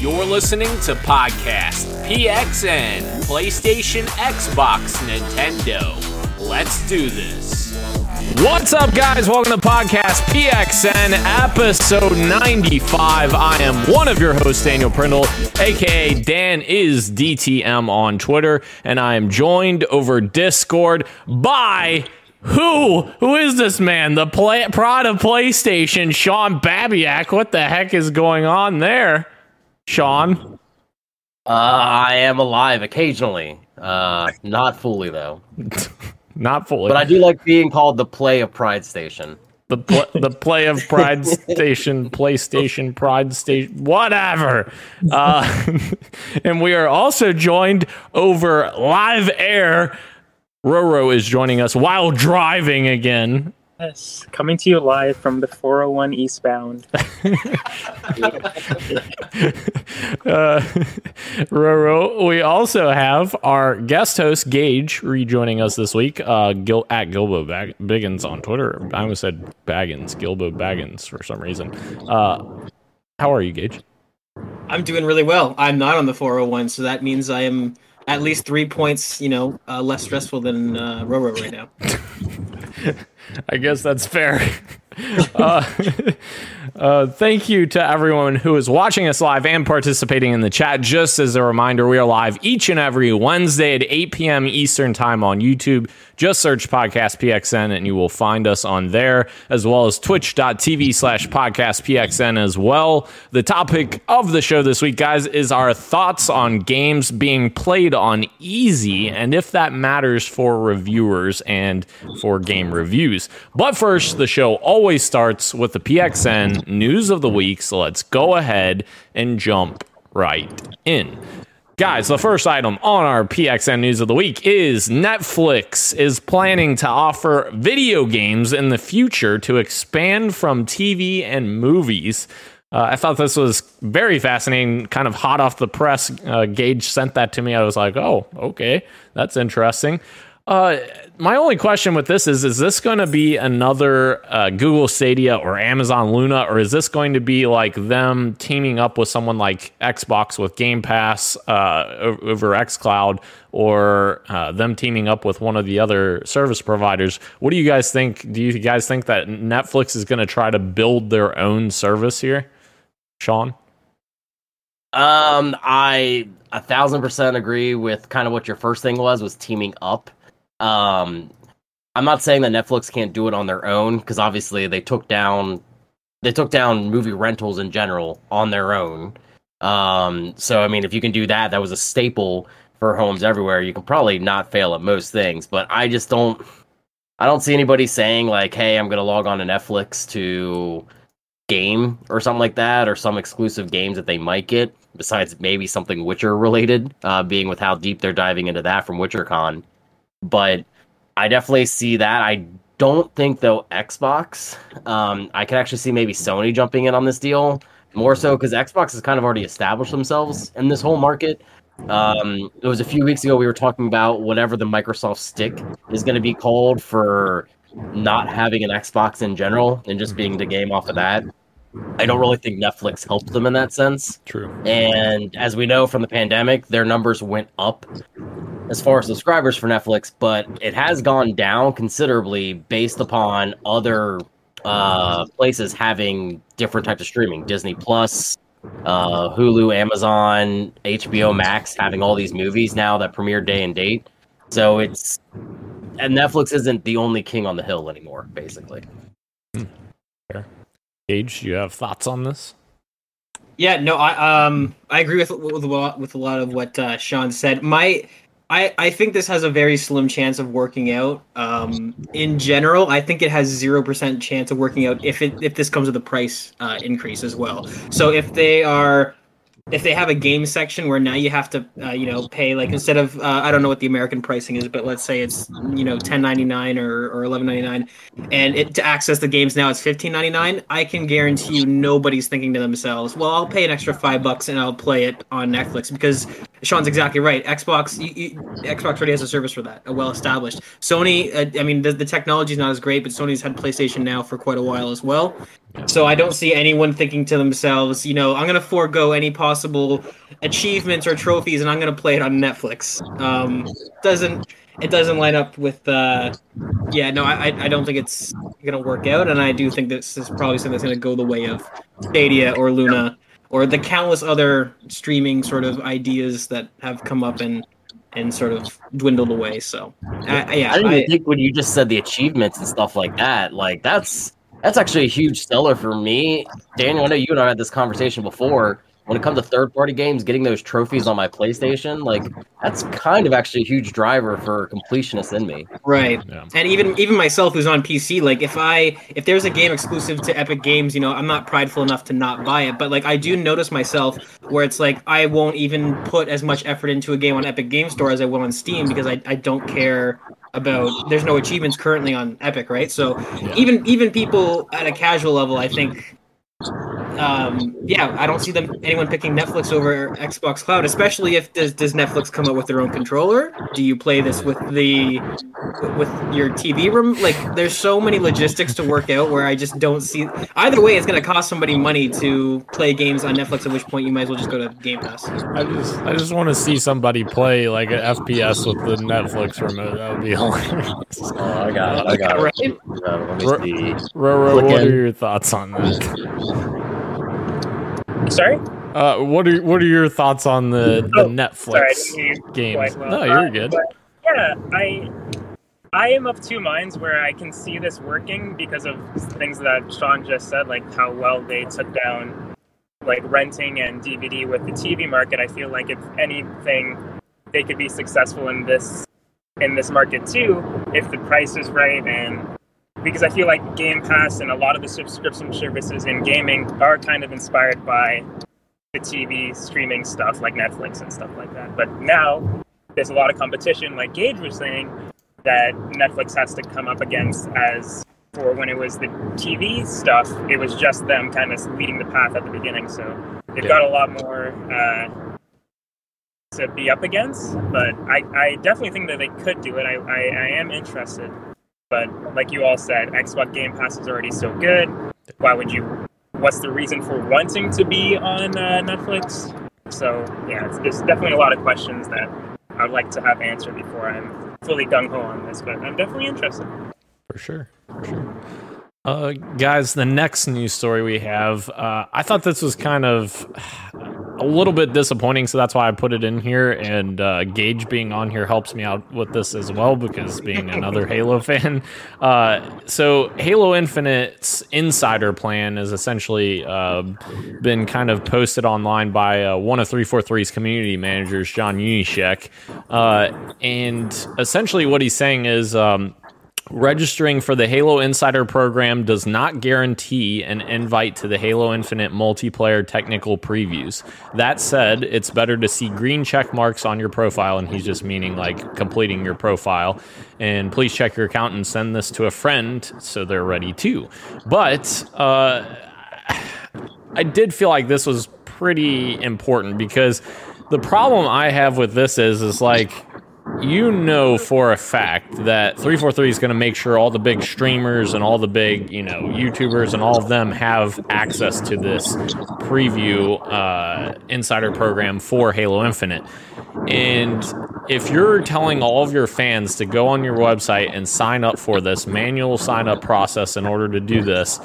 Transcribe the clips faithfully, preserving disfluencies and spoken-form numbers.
You're listening to Podcast P X N, PlayStation, Xbox, Nintendo. Let's do this. What's up, guys? Welcome to Podcast P X N, episode ninety-five. I am one of your hosts, Daniel Prindle, aka Dan is D T M on Twitter, and I am joined over Discord by... Who? Who is this man? The play, prod of PlayStation, Sean Babiak. What the heck is going on there, Sean? Uh, I am alive occasionally. Uh, not fully, though. Not fully. But I do like being called the play of Pride Station. The, pl- the play of Pride Station, PlayStation, Pride Station, whatever. Uh, and we are also joined over live air. Roro is joining us while driving again. Yes, coming to you live from the four oh one eastbound. uh, Roro, we also have our guest host, Gage, rejoining us this week uh, Gil- at Gilbo Bag- Biggins on Twitter. I almost said Baggins, Gilbo Baggins for some reason. Uh, how are you, Gage? I'm doing really well. I'm not on the four oh one, so that means I am... at least three points, you know, uh, less stressful than uh, Roro right now. I guess that's fair. uh, uh, thank you to everyone who is watching us live and participating in the chat. Just as a reminder, we are live each and every Wednesday at eight p.m. Eastern time on YouTube. Just search Podcast P X N and you will find us on there, as well as twitch.tv slash podcast PXN as well. The topic of the show this week, guys, is our thoughts on games being played on easy and if that matters for reviewers and for game reviews. But first, the show always starts with the P X N news of the week, so let's go ahead and jump right in. Guys, the first item on our P X N news of the week is Netflix is planning to offer video games in the future to expand from T V and movies. Uh, I thought this was very fascinating, kind of hot off the press. Uh, Gage sent that to me. I was like, oh, okay, that's interesting. Uh, my only question with this is, is this going to be another uh, Google Stadia or Amazon Luna, or is this going to be like them teaming up with someone like Xbox with Game Pass uh, over xCloud, or uh, them teaming up with one of the other service providers? What do you guys think? Do you guys think that Netflix is going to try to build their own service here? Sean? Um, I a thousand percent agree with kind of what your first thing was, was teaming up. Um, I'm not saying that Netflix can't do it on their own, because obviously they took down they took down movie rentals in general on their own. Um, so I mean, if you can do that, that was a staple for homes everywhere. You can probably not fail at most things, but I just don't. I don't see anybody saying like, "Hey, I'm gonna log on to Netflix to game or something like that, or some exclusive games that they might get." Besides maybe something Witcher related, uh, being with how deep they're diving into that from WitcherCon. But I definitely see that. I don't think, though, Xbox. Um, I can actually see maybe Sony jumping in on this deal more so because Xbox has kind of already established themselves in this whole market. Um, it was a few weeks ago we were talking about whatever the Microsoft Stick is going to be called for not having an Xbox in general and just being the game off of that. I don't really think Netflix helped them in that sense. True. And as we know from the pandemic, their numbers went up as far as subscribers for Netflix, but it has gone down considerably based upon other uh, places having different types of streaming. Disney Plus, uh, Hulu, Amazon, H B O Max, having all these movies now that premiere day and date. So it's... and Netflix isn't the only king on the hill anymore, basically. Fair. Gage, do you have thoughts on this? Yeah, no, I um I agree with with, with a lot of what uh, Sean said. My... I, I think this has a very slim chance of working out. Um, in general, I think it has zero percent chance of working out if it if this comes with a price uh, increase as well. So if they are, if they have a game section where now you have to, uh, you know, pay like instead of uh, I don't know what the American pricing is, but let's say it's you know ten ninety-nine or or eleven ninety-nine, and it, to access the games now it's fifteen ninety-nine. I can guarantee you nobody's thinking to themselves, well, I'll pay an extra five bucks and I'll play it on Netflix because Sean's exactly right. Xbox, you, you, Xbox already has a service for that, a well-established. Sony, uh, I mean, the, the technology is not as great, but Sony's had PlayStation Now for quite a while as well. So I don't see anyone thinking to themselves, you know, I'm going to forego any possible achievements or trophies, and I'm going to play it on Netflix. Um, doesn't it doesn't line up with? Uh, yeah, no, I I don't think it's going to work out, and I do think this is probably something that's going to go the way of Stadia or Luna, or the countless other streaming sort of ideas that have come up and and sort of dwindled away. So, I, I, yeah, I didn't even I, think when you just said the achievements and stuff like that, like that's that's actually a huge seller for me. Daniel, I know you and I had this conversation before. When it comes to third-party games, getting those trophies on my PlayStation, like that's kind of actually a huge driver for completionists in me. Right, yeah. And even even myself, who's on P C, like if I if there's a game exclusive to Epic Games, you know, I'm not prideful enough to not buy it. But like I do notice myself where it's like I won't even put as much effort into a game on Epic Game Store as I will on Steam because I I don't care about. There's no achievements currently on Epic, right? So yeah. even even people at a casual level, I think. Um, yeah, I don't see them anyone picking Netflix over Xbox Cloud, especially if does does Netflix come out with their own controller? Do you play this with the with your T V room? Like, there's so many logistics to work out where I just don't see. Either way, it's going to cost somebody money to play games on Netflix. At which point, you might as well just go to Game Pass. I just I just want to see somebody play like an F P S with the Netflix remote. That would be hilarious. Oh, I got it. I got right? it. Uh, let me R- see. Roro, what are your thoughts on that? Sorry? Uh, what are what are your thoughts on the, the oh, Netflix sorry, games? Well. No, you're uh, good. But, yeah, I I am of two minds where I can see this working because of things that Sean just said, like how well they took down like renting and D V D with the T V market. I feel like if anything, they could be successful in this in this market too if the price is right, and because I feel like Game Pass and a lot of the subscription services in gaming are kind of inspired by the T V streaming stuff like Netflix and stuff like that. But now there's a lot of competition, like Gage was saying, that Netflix has to come up against, as for when it was the T V stuff, it was just them kind of leading the path at the beginning. So they've yeah. got a lot more uh, to be up against. But I, I definitely think that they could do it. I, I, I am interested. But like you all said, Xbox Game Pass is already so good. Why would you? What's the reason for wanting to be on uh, Netflix? So yeah, it's, there's definitely a lot of questions that I'd like to have answered before I'm fully gung ho on this. But I'm definitely interested. For sure. For sure. Uh, guys, the next news story we have. Uh, I thought this was kind of a little bit disappointing, so that's why I put it in here, and uh, Gage being on here helps me out with this as well, because being another Halo fan. Uh, so Halo Infinite's insider plan has essentially uh, been kind of posted online by uh, one of three forty-three's community managers, John Unishek, uh, and essentially what he's saying is um, registering for the Halo Insider program does not guarantee an invite to the Halo Infinite multiplayer technical previews. That said, it's better to see green check marks on your profile, and he's just meaning like completing your profile. And please check your account and send this to a friend so they're ready too. But uh, I did feel like this was pretty important, because the problem I have with this is, is like, you know for a fact that three forty-three is going to make sure all the big streamers and all the big, you know, YouTubers and all of them have access to this preview uh, insider program for Halo Infinite. And if you're telling all of your fans to go on your website and sign up for this manual sign up process in order to do this,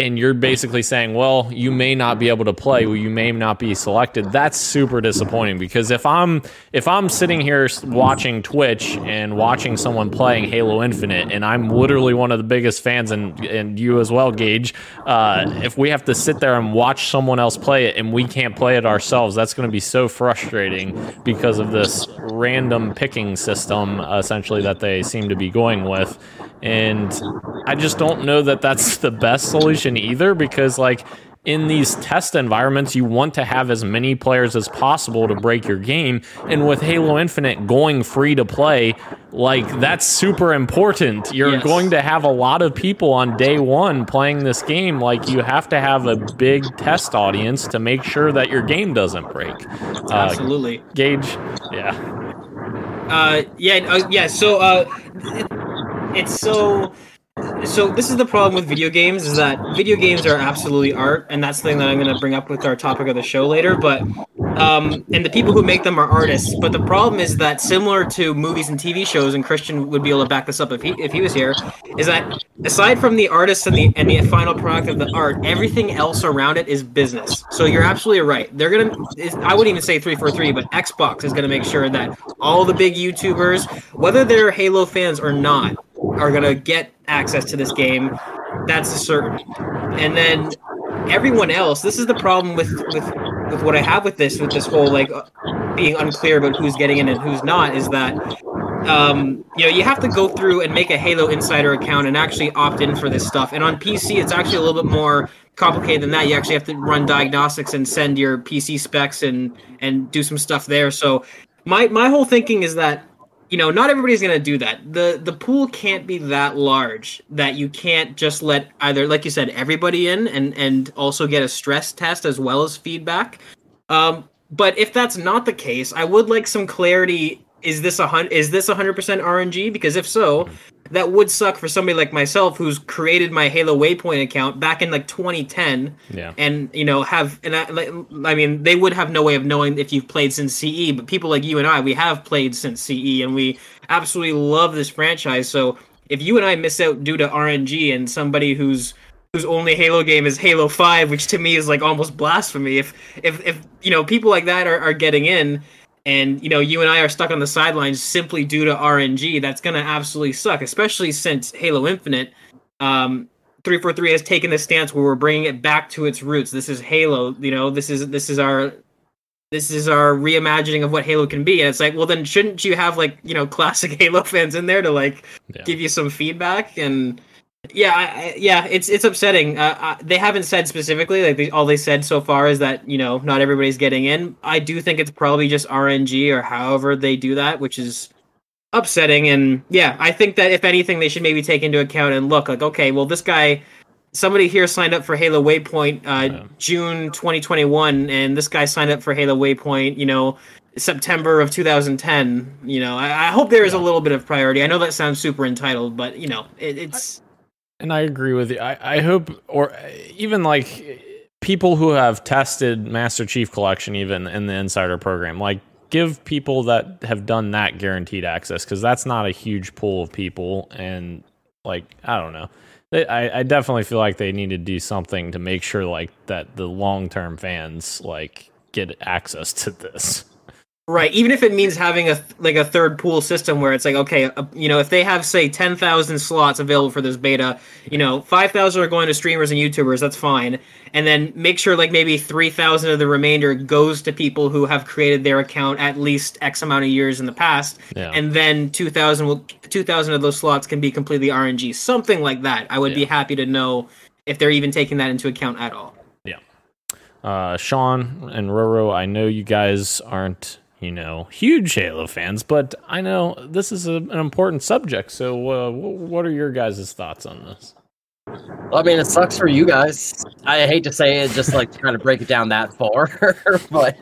and you're basically saying, well, you may not be able to play, well, you may not be selected, that's super disappointing. Because if I'm if I'm sitting here watching Twitch and watching someone playing Halo Infinite, and I'm literally one of the biggest fans, and, and you as well, Gage, uh, if we have to sit there and watch someone else play it and we can't play it ourselves, that's going to be so frustrating because of this random picking system, uh, essentially, that they seem to be going with. And I just don't know that that's the best solution either, because like in these test environments, you want to have as many players as possible to break your game. And with Halo Infinite going free to play, like, that's super important. You're yes. going to have a lot of people on day one playing this game. Like, you have to have a big test audience to make sure that your game doesn't break. Uh, Absolutely. Gage, yeah. Uh, yeah, uh, yeah, so, uh, it, it's so, so this is the problem with video games, is that video games are absolutely art, and that's the thing that I'm going to bring up with our topic of the show later, but, um, and the people who make them are artists, but the problem is that, similar to movies and T V shows, and Christian would be able to back this up if he, if he was here, is that, aside from the artists and the, and the final product of the art, everything else around it is business. So you're absolutely right. They're going to, I wouldn't even say three forty-three, but Xbox is going to make sure that all the big YouTubers, whether they're Halo fans or not, are going to get access to this game. That's a certain. And then everyone else, this is the problem with, with, with what I have with this, with this whole, like, being unclear about who's getting in and who's not, is that, um, you know, you have to go through and make a Halo Insider account and actually opt in for this stuff. And on P C, it's actually a little bit more complicated than that. You actually have to run diagnostics and send your P C specs and, and do some stuff there. So my, my whole thinking is that, you know, not everybody's going to do that. The the pool can't be that large that you can't just let either, like you said, everybody in and, and also get a stress test as well as feedback. Um, but if that's not the case, I would like some clarity. Is this a hun- is this one hundred percent R N G? Because if so, that would suck for somebody like myself who's created my Halo Waypoint account back in like twenty ten. Yeah. And, you know, have, and I, I mean, they would have no way of knowing if you've played since C E, but people like you and I, we have played since C E and we absolutely love this franchise. So if you and I miss out due to R N G and somebody who's, whose only Halo game is Halo five, which to me is like almost blasphemy. If, if, if, you know, people like that are, are getting in, and, you know, you and I are stuck on the sidelines simply due to R N G. That's going to absolutely suck, especially since Halo Infinite, um, three forty-three has taken this stance where we're bringing it back to its roots. This is Halo, you know, this is this is our this is our reimagining of what Halo can be. And it's like, well, then shouldn't you have, like, you know, classic Halo fans in there to, like, yeah. give you some feedback? And yeah, I, yeah, it's it's upsetting. Uh, I, they haven't said specifically. Like they, all they said so far is that, you know, not everybody's getting in. I do think it's probably just R N G or however they do that, which is upsetting. And yeah, I think that if anything, they should maybe take into account and look like, okay, well, this guy, somebody here signed up for Halo Waypoint uh, yeah. June twenty twenty-one, and this guy signed up for Halo Waypoint, you know, September of two thousand ten. You know, I, I hope there is yeah. a little bit of priority. I know that sounds super entitled, but you know, it, it's. I- And I agree with you. I, I hope, or even like people who have tested Master Chief Collection, even in the Insider program, like give people that have done that guaranteed access, because that's not a huge pool of people. And like, I don't know. They, I, I definitely feel like they need to do something to make sure like that the long-term fans like get access to this. Right, even if it means having a like a third pool system where it's like, okay, uh, you know, if they have, say, ten thousand slots available for this beta, you know, five thousand are going to streamers and YouTubers, that's fine. And then make sure, like, maybe three thousand of the remainder goes to people who have created their account at least X amount of years in the past. Yeah. And then two thousand of those slots can be completely R N G. Something like that. I would yeah. be happy to know if they're even taking that into account at all. Yeah. Uh, Sean and Roro, I know you guys aren't, you know, huge Halo fans, but I know this is a, an important subject. So uh, w- what are your guys' thoughts on this? Well, I mean, it sucks for you guys. I hate to say it, just like trying to break it down that far, but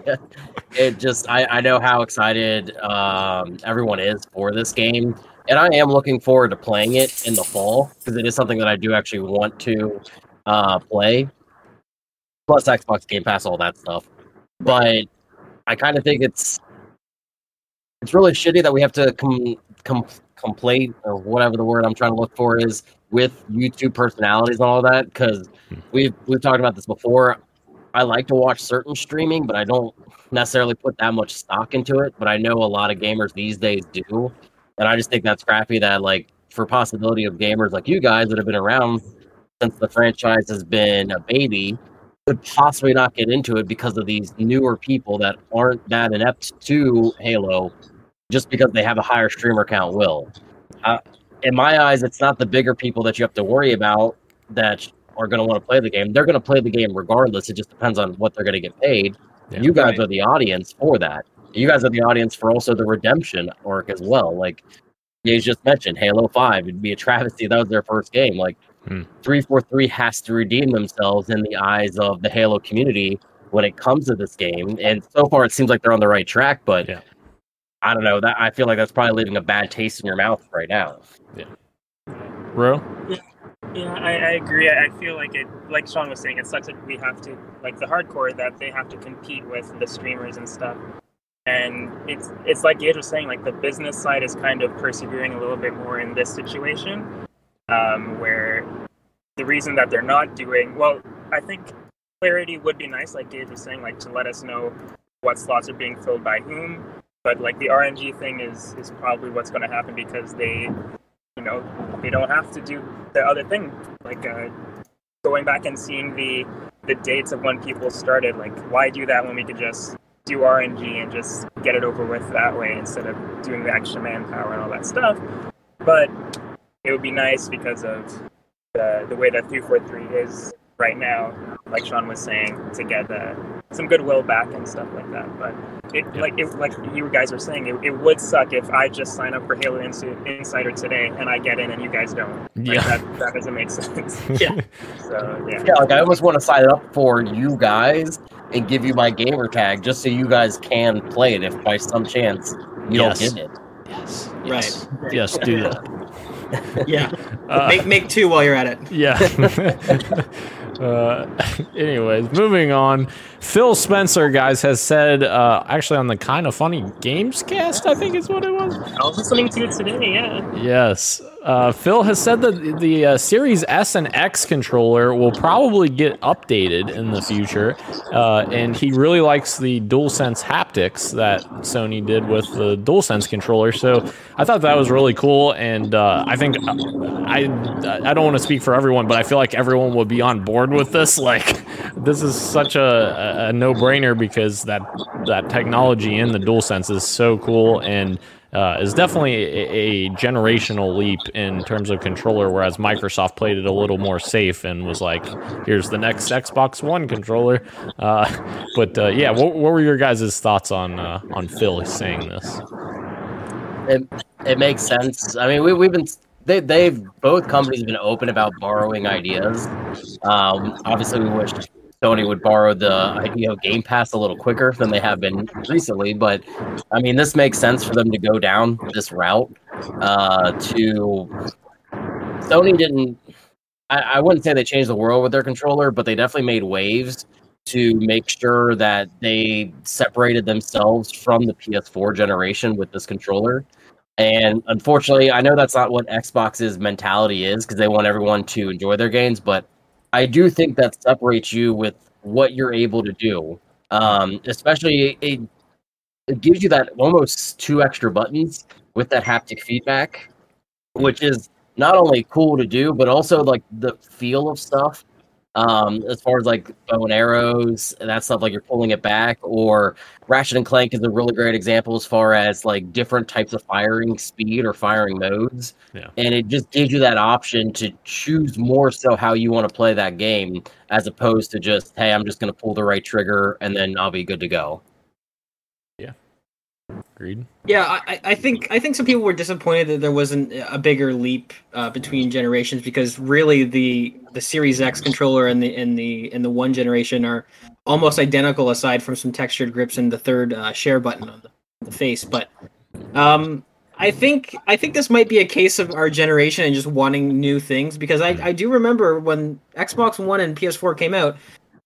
it just, I, I know how excited um, everyone is for this game. And I am looking forward to playing it in the fall, because it is something that I do actually want to uh, play. Plus Xbox Game Pass, all that stuff. But I kind of think it's, it's really shitty that we have to com- com- complain, or whatever the word I'm trying to look for is, with YouTube personalities and all that, because we've, we've talked about this before. I like to watch certain streaming, but I don't necessarily put that much stock into it, but I know a lot of gamers these days do, and I just think that's crappy that, like, for possibility of gamers like you guys that have been around since the franchise has been a baby, could possibly not get into it because of these newer people that aren't that inept to Halo, just because they have a higher streamer count will. Uh, in my eyes, it's not the bigger people that you have to worry about that are going to want to play the game. They're going to play the game regardless. It just depends on what they're going to get paid. Yeah, you guys right. are the audience for that. You guys are the audience for also the redemption arc as well. Like Gage just mentioned, Halo five would be a travesty. That was their first game. Like hmm. three forty-three has to redeem themselves in the eyes of the Halo community when it comes to this game. And so far, it seems like they're on the right track, but yeah. I don't know. That I feel like that's probably leaving a bad taste in your mouth right now. Yeah. Ro? Yeah, yeah I, I agree. I, I feel like it, like Sean was saying, it sucks that we have to, like the hardcore, that they have to compete with the streamers and stuff. And it's it's like Gage was saying, like the business side is kind of persevering a little bit more in this situation, um, where the reason that they're not doing, well, I think clarity would be nice, like Gage was saying, like to let us know what slots are being filled by whom. But like the R N G thing is is probably what's going to happen because they, you know, they don't have to do the other thing, like uh, going back and seeing the the dates of when people started. Like, why do that when we could just do R N G and just get it over with that way instead of doing the extra manpower and all that stuff? But it would be nice because of the, the way that three forty-three is right now, like Sean was saying, to get uh, some goodwill back and stuff like that. But it, yeah. like it, like you guys were saying, it, it would suck if I just sign up for Halo Insider today and I get in and you guys don't. Like, yeah, that, that doesn't make sense. yeah. So yeah. yeah, like I almost want to sign up for you guys and give you my gamer tag just so you guys can play it if by some chance you yes. don't get it. Yes. Yes. Right. Yes, do that. yeah. Uh, make make two while you're at it. Yeah. uh, anyways, moving on. Phil Spencer, guys, has said, uh, actually on the Kind of Funny Gamescast, I think is what it was. I was listening to it today, yeah. Yes. Uh, Phil has said that the uh, Series S and X controller will probably get updated in the future, uh, and he really likes the DualSense haptics that Sony did with the DualSense controller. So I thought that was really cool, and uh, I think I I don't want to speak for everyone, but I feel like everyone would be on board with this. Like, this is such a, a no-brainer because that that technology in the DualSense is so cool and. Uh, is definitely a, a generational leap in terms of controller, whereas Microsoft played it a little more safe and was like, here's the next Xbox One controller. Uh, but uh, yeah, what, what were your guys' thoughts on uh, on Phil saying this? It, it makes sense. I mean, we, we've been... They, they've both companies have been open about borrowing ideas. Um, obviously, we wish Sony would borrow the idea of Game Pass a little quicker than they have been recently, but I mean, this makes sense for them to go down this route. Uh, to Sony didn't, I, I wouldn't say they changed the world with their controller, but they definitely made waves to make sure that they separated themselves from the P S four generation with this controller. And unfortunately, I know that's not what Xbox's mentality is because they want everyone to enjoy their games, but I do think that separates you with what you're able to do. Um, especially, it, it gives you that almost two extra buttons with that haptic feedback, which is not only cool to do, but also like the feel of stuff. Um, as far as like bow and arrows and that stuff, like you're pulling it back, or Ratchet and Clank is a really great example as far as like different types of firing speed or firing modes. Yeah. And it just gives you that option to choose more so how you want to play that game as opposed to just, hey, I'm just going to pull the right trigger and then I'll be good to go. Yeah. Agreed. Yeah, I, I think I think some people were disappointed that there wasn't a bigger leap uh, between generations because really the the Series X controller and the and the and the one generation are almost identical aside from some textured grips and the third uh, share button on the, the face. But um, I think I think this might be a case of our generation and just wanting new things because I, I do remember when Xbox One and P S four came out.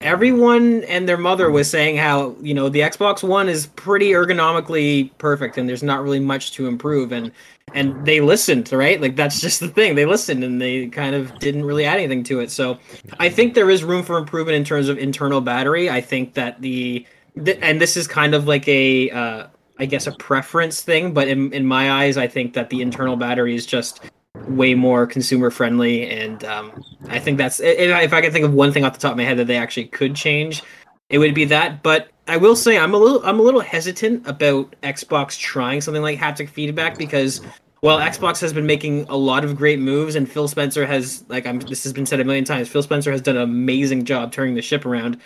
Everyone and their mother was saying how, you know, the Xbox One is pretty ergonomically perfect and there's not really much to improve. And and they listened, right? Like, that's just the thing. They listened and they kind of didn't really add anything to it. So I think there is room for improvement in terms of internal battery. I think that the... Th- and this is kind of like a, uh, I guess, a preference thing. But in, in my eyes, I think that the internal battery is just way more consumer friendly, and um, I think that's if I could think of one thing off the top of my head that they actually could change, it would be that. But I will say I'm a little I'm a little hesitant about Xbox trying something like haptic feedback because Well, Xbox has been making a lot of great moves, and Phil Spencer has, like, I'm, this has been said a million times, Phil Spencer has done an amazing job turning the ship around.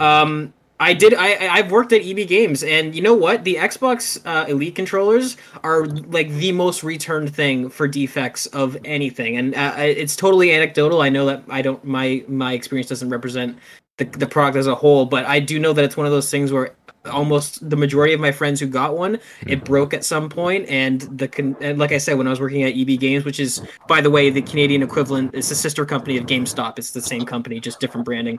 Um, I did, I, I've worked at E B Games, and you know what? The Xbox uh, Elite controllers are, like, the most returned thing for defects of anything, and uh, it's totally anecdotal. I know that I don't, my, my experience doesn't represent the, the product as a whole, but I do know that it's one of those things where almost the majority of my friends who got one, it broke at some point, and the con- and like I said, when I was working at E B Games, which is, by the way, the Canadian equivalent, it's the sister company of GameStop. It's the same company, just different branding.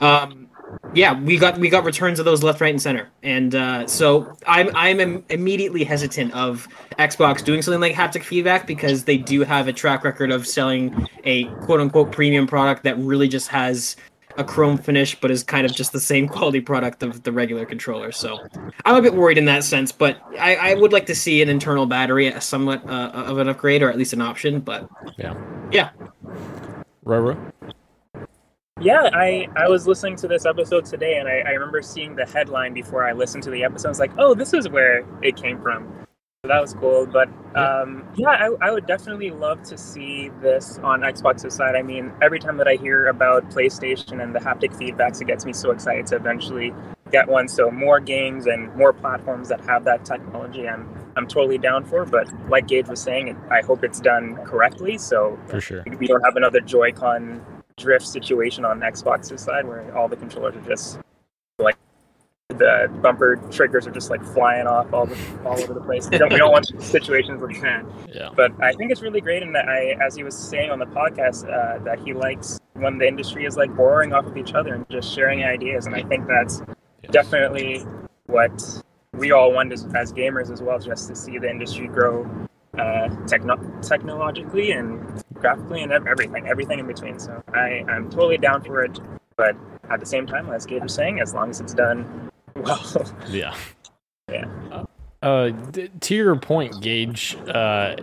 Um, yeah, we got we got returns of those left, right, and center, and uh, so I'm I'm im- immediately hesitant of Xbox doing something like haptic feedback, because they do have a track record of selling a quote unquote premium product that really just has a chrome finish, but is kind of just the same quality product of the regular controller. So I'm a bit worried in that sense, but I, I would like to see an internal battery, a somewhat uh, of an upgrade, or at least an option. But yeah, yeah. Roro? Yeah, I, I was listening to this episode today, and I, I remember seeing the headline before I listened to the episode. I was like, oh, this is where it came from. So that was cool. But um, yeah, I, I would definitely love to see this on Xbox's side. I mean, every time that I hear about PlayStation and the haptic feedbacks, it gets me so excited to eventually get one. So more games and more platforms that have that technology, I'm, I'm totally down for. But like Gage was saying, I hope it's done correctly. So for sure, we don't have another Joy-Con drift situation on Xbox's side where all the controllers are just like, the bumper triggers are just like flying off all the, all over the place. We don't, we don't want situations like that. Yeah. But I think it's really great in that, I, as he was saying on the podcast, uh, that he likes when the industry is like borrowing off of each other and just sharing ideas. And I think that's yes. definitely what we all want as, as gamers as well, just to see the industry grow uh, techno- technologically and graphically and everything, everything in between. So I, I'm totally down for it. But at the same time, as Gage was saying, as long as it's done well. Yeah. Yeah. Uh, d- to your point, Gage, uh,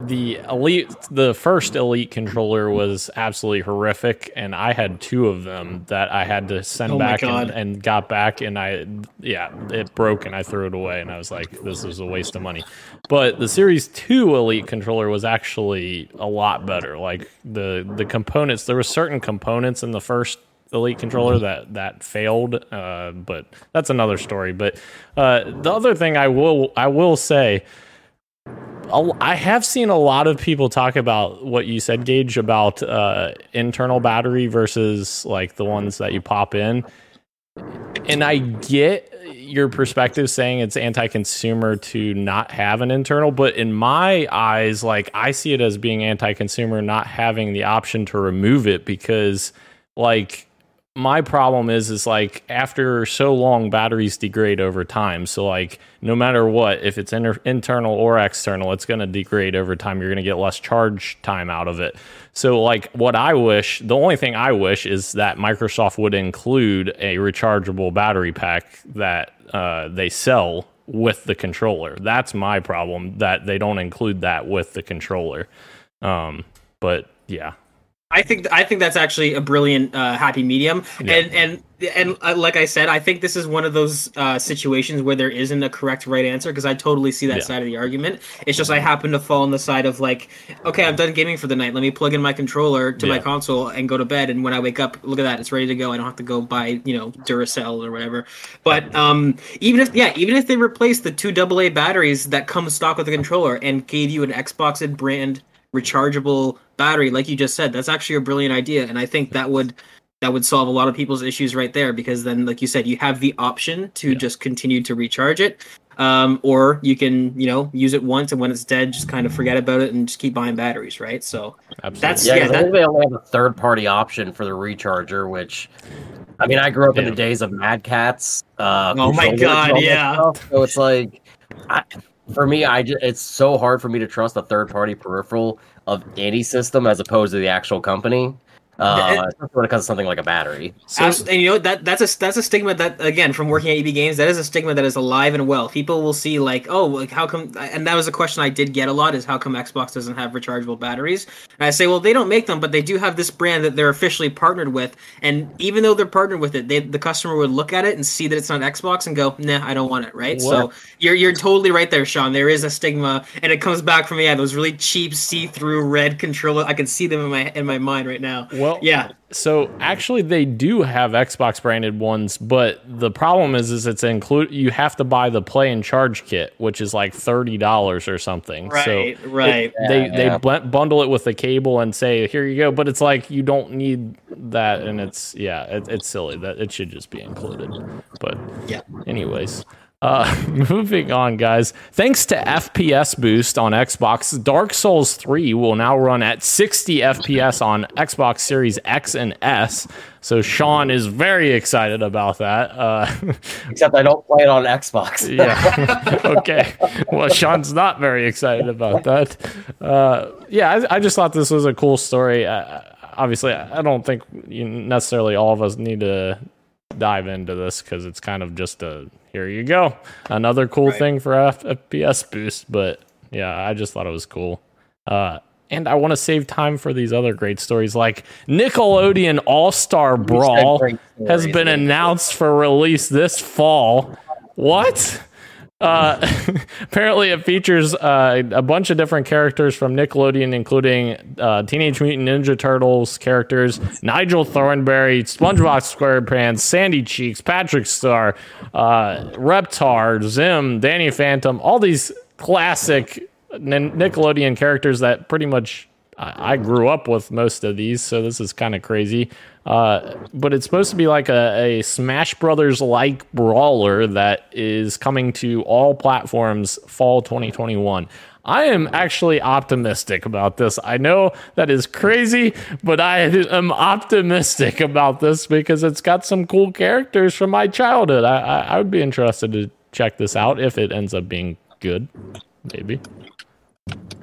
the elite, the first Elite controller was absolutely horrific, and I had two of them that I had to send oh back and, and got back, and I, yeah, it broke, and I threw it away, and I was like, this is a waste of money. But the Series two Elite controller was actually a lot better. Like the the components, there were certain components in the first Elite controller that that failed, uh but that's another story. But uh the other thing I will I will say, I have seen a lot of people talk about what you said, Gage, about uh internal battery versus like the ones that you pop in, and I get your perspective saying it's anti-consumer to not have an internal, but in my eyes, like, I see it as being anti-consumer not having the option to remove it, because like my problem is, is like after so long, batteries degrade over time. So like no matter what, if it's inter- internal or external, it's going to degrade over time. You're going to get less charge time out of it. So like what I wish, the only thing I wish is that Microsoft would include a rechargeable battery pack that uh, they sell with the controller. That's my problem, that they don't include that with the controller. Um, but yeah. I think I think that's actually a brilliant uh, happy medium, yeah. and and and uh, like I said, I think this is one of those uh, situations where there isn't a correct right answer, because I totally see that yeah. side of the argument. It's just I happen to fall on the side of like, okay, I'm done gaming for the night. Let me plug in my controller to yeah. my console and go to bed. And when I wake up, look at that, it's ready to go. I don't have to go buy you know Duracell or whatever. But um, even if yeah, even if they replace the two double A batteries that come stock with the controller and gave you an Xbox brand rechargeable battery, like you just said, that's actually a brilliant idea, and I think that would that would solve a lot of people's issues right there, because then, like you said, you have the option to yeah. just continue to recharge it, um, or you can you know use it once, and when it's dead, just kind of forget about it and just keep buying batteries, right? So Absolutely. that's yeah. yeah that, I think they only have a third party option for the recharger, which I mean, I grew up yeah. in the days of Mad Catz. Uh, oh my god, yeah. Stuff, so it's like. I, For me, I just, it's so hard for me to trust a third-party peripheral of any system as opposed to the actual company. Uh, yeah, it, when it comes to something like a battery. So, and you know that that's a that's a stigma that, again, from working at E B Games, that is a stigma that is alive and well. People will see like, oh, like how come? And that was a question I did get a lot: is how come Xbox doesn't have rechargeable batteries? And I say, well, they don't make them, but they do have this brand that they're officially partnered with. And even though they're partnered with it, they, the customer would look at it and see that it's not Xbox and go, nah, I don't want it. Right? What? So you're you're totally right there, Sean. There is a stigma, and it comes back from yeah those really cheap see-through red controller. I can see them in my in my mind right now. What? Well, yeah. So actually, they do have Xbox branded ones, but the problem is, is it's include. You have to buy the Play and Charge kit, which is like thirty dollars or something. Right, so right. It, yeah, they yeah. they bundle it with the cable and say, "Here you go," but it's like you don't need that, and it's yeah, it, it's silly that it should just be included. But yeah, anyways. Uh, moving on, guys. Thanks to F P S boost on Xbox, Dark Souls three will now run at sixty F P S on Xbox Series X and S. So Sean is very excited about that. Uh, Except I don't play it on Xbox. Yeah. Okay. Well, Sean's not very excited about that. Uh, yeah, I, I just thought this was a cool story. I, obviously, I don't think you necessarily all of us need to dive into this because it's kind of just a here you go, another cool right. thing for F P S boost. But yeah, I just thought it was cool. Uh, and I want to save time for these other great stories, like Nickelodeon All-Star Brawl has been announced for release this fall. What? Uh, apparently it features uh, a bunch of different characters from Nickelodeon, including uh, Teenage Mutant Ninja Turtles characters, Nigel Thornberry, SpongeBob SquarePants, Sandy Cheeks, Patrick Star, uh, Reptar, Zim, Danny Phantom, all these classic Nickelodeon characters that pretty much I, I grew up with most of these, so this is kind of crazy. Uh, but it's supposed to be like a, a Smash Brothers-like brawler that is coming to all platforms fall twenty twenty-one. I am actually optimistic about this. I know that is crazy, but I am optimistic about this because it's got some cool characters from my childhood. I, I, I would be interested to check this out if it ends up being good, maybe.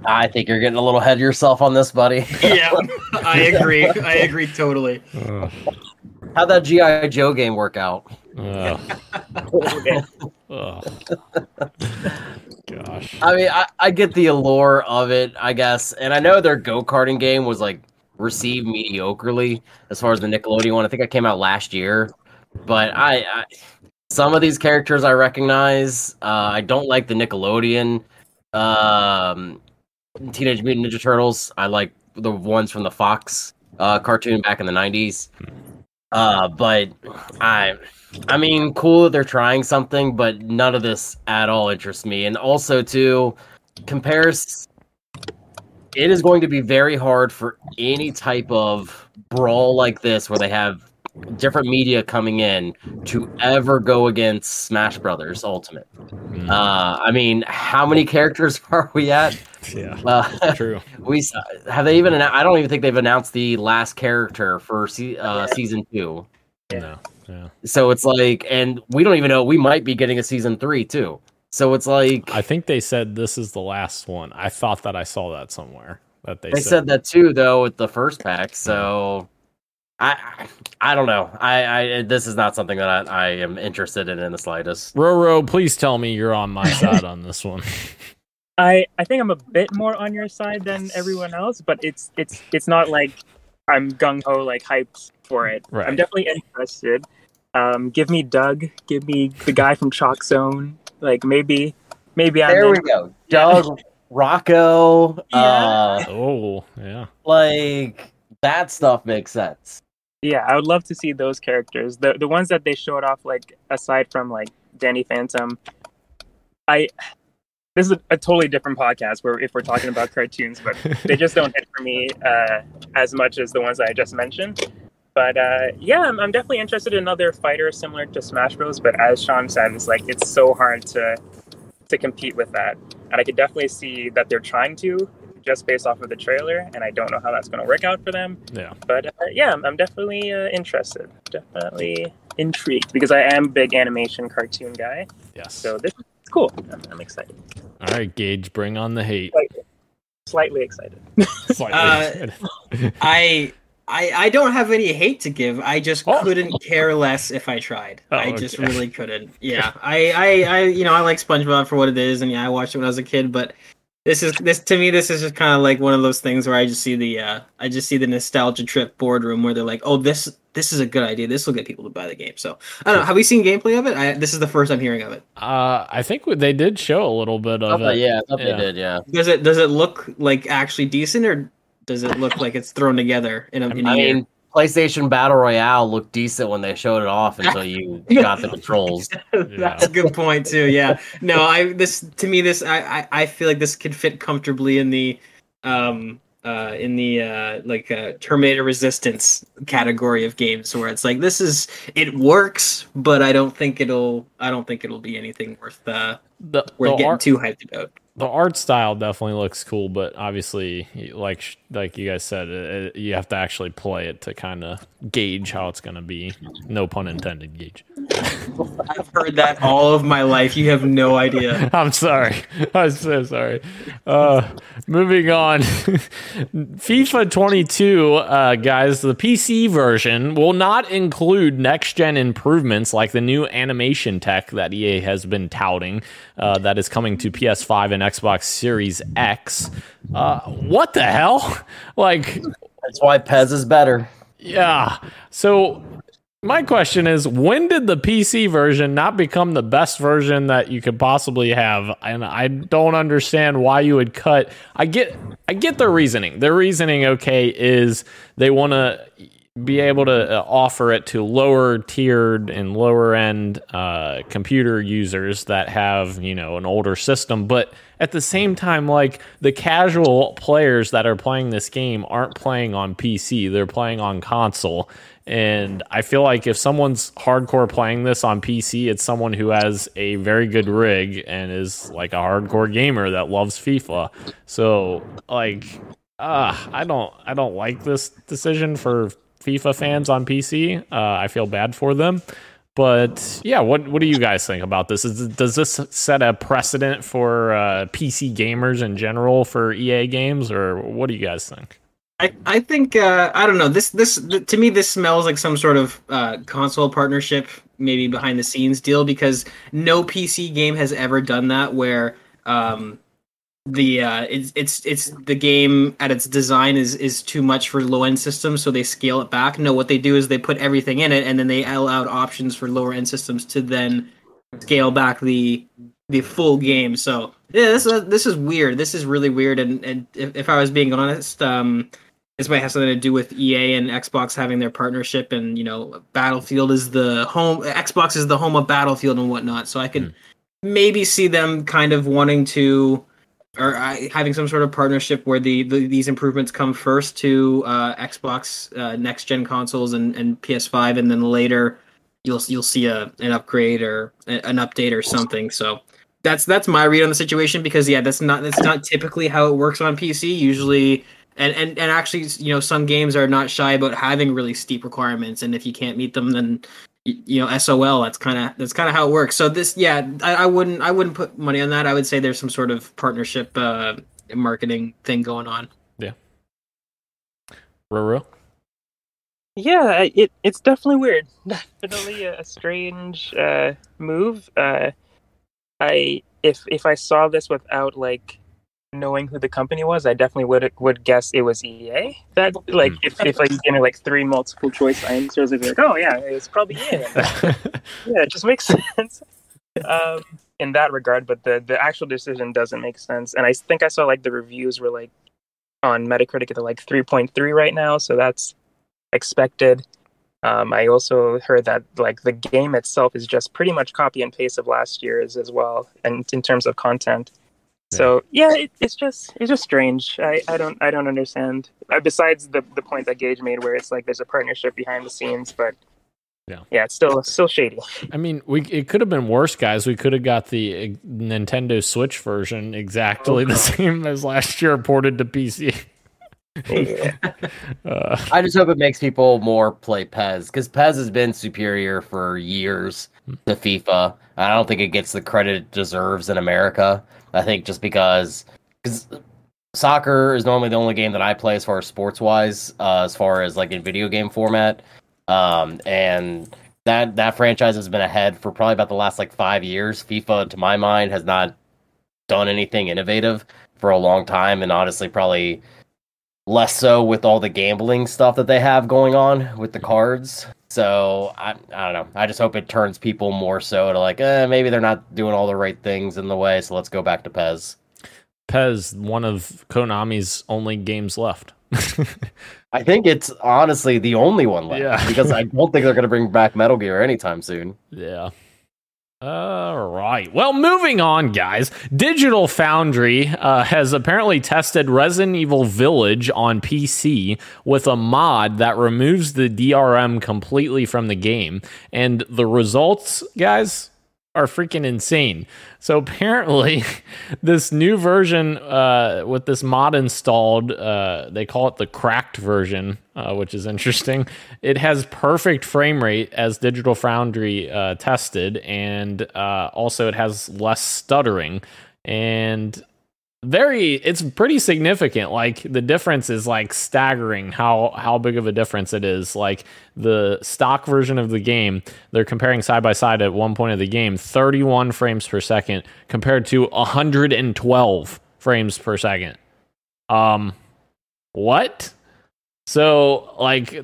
I think you're getting a little ahead of yourself on this, buddy. Yeah, I agree. I agree totally. Uh, How'd that G I Joe game work out? Uh, uh, gosh. I mean, I, I get the allure of it, I guess. And I know their go-karting game was, like, received mediocrely as far as the Nickelodeon one. I think it came out last year. But I, I some of these characters I recognize. Uh, I don't like the Nickelodeon. Um, Teenage Mutant Ninja Turtles. I like the ones from the Fox uh, cartoon back in the nineties. Uh, but I, I mean, cool that they're trying something, but none of this at all interests me. And also, too, compares. It is going to be very hard for any type of brawl like this, where they have different media coming in, to ever go against Smash Brothers Ultimate. Mm. Uh, I mean, how many characters are we at? Yeah, uh, true. We have they even? I don't even think they've announced the last character for se- uh, season two. Yeah. No. Yeah. So it's like, and we don't even know. We might be getting a season three too. So it's like, I think they said this is the last one. I thought that I saw that somewhere. That they, they said. said that too, though, with the first pack. So. I I don't know. I, I this is not something that I, I am interested in in the slightest. Roro, please tell me you're on my side on this one. I, I think I'm a bit more on your side than everyone else, but it's it's it's not like I'm gung ho like hyped for it. Right. I'm definitely interested. Um, give me Doug. Give me the guy from Chalk Zone. Like maybe maybe I'm there. In. We go, Doug, Rocco. Yeah. Uh, oh yeah. Like. That stuff makes sense. Yeah, I would love to see those characters. The the ones that they showed off, like, aside from, like, Danny Phantom. I This is a, a totally different podcast where if we're talking about cartoons, but they just don't hit for me uh, as much as the ones that I just mentioned. But, uh, yeah, I'm, I'm definitely interested in another fighter similar to Smash Bros. But as Sean said, it's, like, it's so hard to to compete with that. And I could definitely see that they're trying to, just based off of the trailer, and I don't know how that's going to work out for them. Yeah. But uh, yeah, I'm, I'm definitely uh, interested. Definitely intrigued because I am a big animation cartoon guy. Yes. So this is cool. I'm, I'm excited. All right, Gage, bring on the hate. Slightly, Slightly excited. Slightly. Uh, I I, I don't have any hate to give. I just oh. couldn't care less if I tried. Oh, I just okay. really couldn't. Yeah, I, I, I, you know, I like SpongeBob for what it is, and yeah, I watched it when I was a kid. But this is this to me. This is just kind of like one of those things where I just see the, uh, I just see the nostalgia trip boardroom where they're like, oh, this, this is a good idea. This will get people to buy the game. So I don't know. Have we seen gameplay of it? I, this is the first I'm hearing of it. Uh, I think they did show a little bit of it. Yeah, I thought yeah. they did. Yeah. Does it does it look like actually decent or? Does it look like it's thrown together in a in I mean, year? PlayStation Battle Royale looked decent when they showed it off until you got the controls. Yeah. That's a good point too. Yeah, no, I this to me this I, I, I feel like this could fit comfortably in the um uh in the uh like uh, Terminator Resistance category of games where it's like this is it works, but I don't think it'll I don't think it'll be anything worth uh the, worth the getting art- too hyped about. The art style definitely looks cool, but obviously, like like you guys said, it, you have to actually play it to kind of gauge how it's going to be. No pun intended, Gage. I've heard that all of my life. You have no idea. I'm sorry. I'm so sorry. Uh, moving on. FIFA twenty-two, uh, guys, the P C version will not include next-gen improvements like the new animation tech that E A has been touting uh, that is coming to P S five and Xbox Series X. Uh, what the hell? Like, that's why P E S is better. Yeah. So my question is, when did the P C version not become the best version that you could possibly have? And I don't understand why you would cut. I get, I get their reasoning. Their reasoning, okay, is they want to be able to offer it to lower tiered and lower end uh, computer users that have, you know, an older system. But at the same time, like the casual players that are playing this game aren't playing on P C, they're playing on console. And I feel like if someone's hardcore playing this on P C, it's someone who has a very good rig and is like a hardcore gamer that loves FIFA. So like, uh, I don't, I don't like this decision for FIFA fans on P C. Uh, I feel bad for them. But yeah, what what do you guys think about this? Is, does this set a precedent for uh, P C gamers in general for E A games, or what do you guys think? I, I think, uh, I don't know, this, this to me, this smells like some sort of uh, console partnership, maybe behind the scenes deal, because no P C game has ever done that where... Um, the uh it's it's it's the game at its design is is too much for low end systems, so they scale it back. No, what they do is they put everything in it and then they allow options for lower end systems to then scale back the the full game. So yeah, this uh, this is weird. This is really weird. And and if, if I was being honest, um this might have something to do with E A and Xbox having their partnership. And you know, Battlefield is the home Xbox is the home of Battlefield and whatnot. So I could mm. maybe see them kind of wanting to. Or I, having some sort of partnership where the, the these improvements come first to uh, Xbox uh, next gen consoles and, and P S five, and then later you'll you'll see a an upgrade or an update or something. So that's that's my read on the situation, because yeah, that's not that's not typically how it works on P C usually. And and and actually, you know, some games are not shy about having really steep requirements, and if you can't meet them, then you know, S O L. That's kind of that's kind of how it works. So this, yeah, I, I wouldn't I wouldn't put money on that. I would say there's some sort of partnership uh, marketing thing going on. Yeah. Roro. Yeah, it it's definitely weird. Definitely a strange uh, move. Uh, I if if I saw this without like knowing who the company was, I definitely would would guess it was E A. That like mm. if if like you know like three multiple choice answers, I'd be like, oh yeah, it's probably E A. yeah, it just makes sense um, in that regard. But the the actual decision doesn't make sense. And I think I saw like the reviews were like on Metacritic at like three point three right now, so that's expected. Um, I also heard that like the game itself is just pretty much copy and paste of last year's as well, and in terms of content. So yeah, it, it's just it's just strange. I, I don't I don't understand. Uh, besides the the point that Gage made, where it's like there's a partnership behind the scenes, but yeah, yeah, it's still still shady. I mean, we it could have been worse, guys. We could have got the Nintendo Switch version exactly oh, the same as last year, ported to P C. Yeah. uh, I just hope it makes people more play P E S, because P E S has been superior for years to FIFA. I don't think it gets the credit it deserves in America. I think just because, because soccer is normally the only game that I play as far as sports wise, uh, as far as like in video game format. Um, and that, that franchise has been ahead for probably about the last like five years. FIFA, to my mind, has not done anything innovative for a long time. And honestly, probably less so with all the gambling stuff that they have going on with the cards. So I, I don't know. I just hope it turns people more so to like, eh, maybe they're not doing all the right things in the way. So let's go back to P E S. P E S, one of Konami's only games left. I think it's honestly the only one left, yeah. Because I don't think they're going to bring back Metal Gear anytime soon. Yeah. All right. Well, moving on, guys. Digital Foundry uh, has apparently tested Resident Evil Village on P C with a mod that removes the D R M completely from the game. And the results, guys, are freaking insane. So apparently this new version uh, with this mod installed, uh, they call it the cracked version, uh, which is interesting. It has perfect frame rate as Digital Foundry uh, tested. And uh, also it has less stuttering and very, it's pretty significant. Like the difference is like staggering how how big of a difference it is. Like the stock version of the game, they're comparing side by side at one point of the game, thirty-one frames per second compared to one hundred twelve frames per second. Um what? So like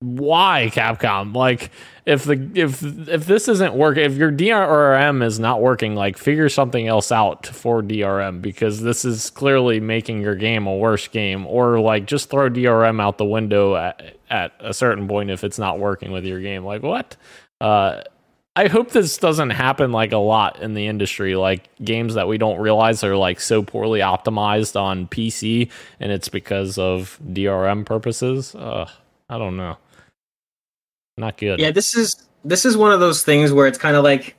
why, Capcom? Like if the if if this isn't working, if your D R M is not working, like figure something else out for D R M, because this is clearly making your game a worse game. Or like just throw D R M out the window at, at a certain point if it's not working with your game. Like what? Uh, I hope this doesn't happen like a lot in the industry, like games that we don't realize are like so poorly optimized on P C and it's because of D R M purposes. Uh, I don't know. Not good. Yeah, this is this is one of those things where it's kind of like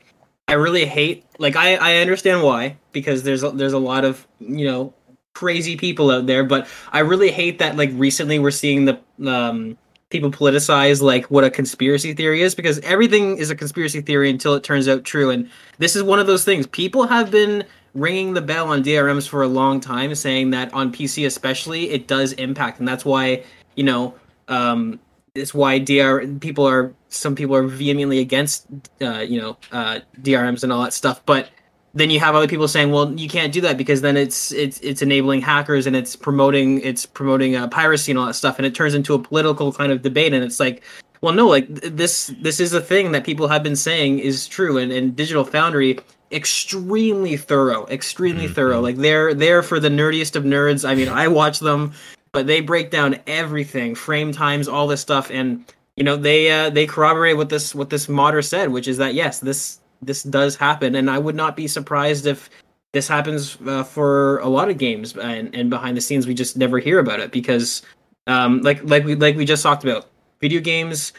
I really hate. Like I, I understand why, because there's a, there's a lot of, you know, crazy people out there, but I really hate that like recently we're seeing the um, people politicize like what a conspiracy theory is, because everything is a conspiracy theory until it turns out true. And this is one of those things. People have been ringing the bell on D R Ms for a long time, saying that on P C especially it does impact, and that's why, you know. Um, It's why D R M people are some people are vehemently against, uh, you know, uh, D R Ms and all that stuff. But then you have other people saying, "Well, you can't do that because then it's it's it's enabling hackers and it's promoting it's promoting uh, piracy and all that stuff." And it turns into a political kind of debate. And it's like, well, no, like th- this this is a thing that people have been saying is true. And, and Digital Foundry, extremely thorough, extremely mm-hmm. thorough. Like they're they're for the nerdiest of nerds. I mean, I watch them. But they break down everything, frame times, all this stuff, and you know they uh, they corroborate what this what this modder said, which is that yes, this this does happen, and I would not be surprised if this happens uh, for a lot of games, and, and behind the scenes we just never hear about it because, um, like like we like we just talked about, video games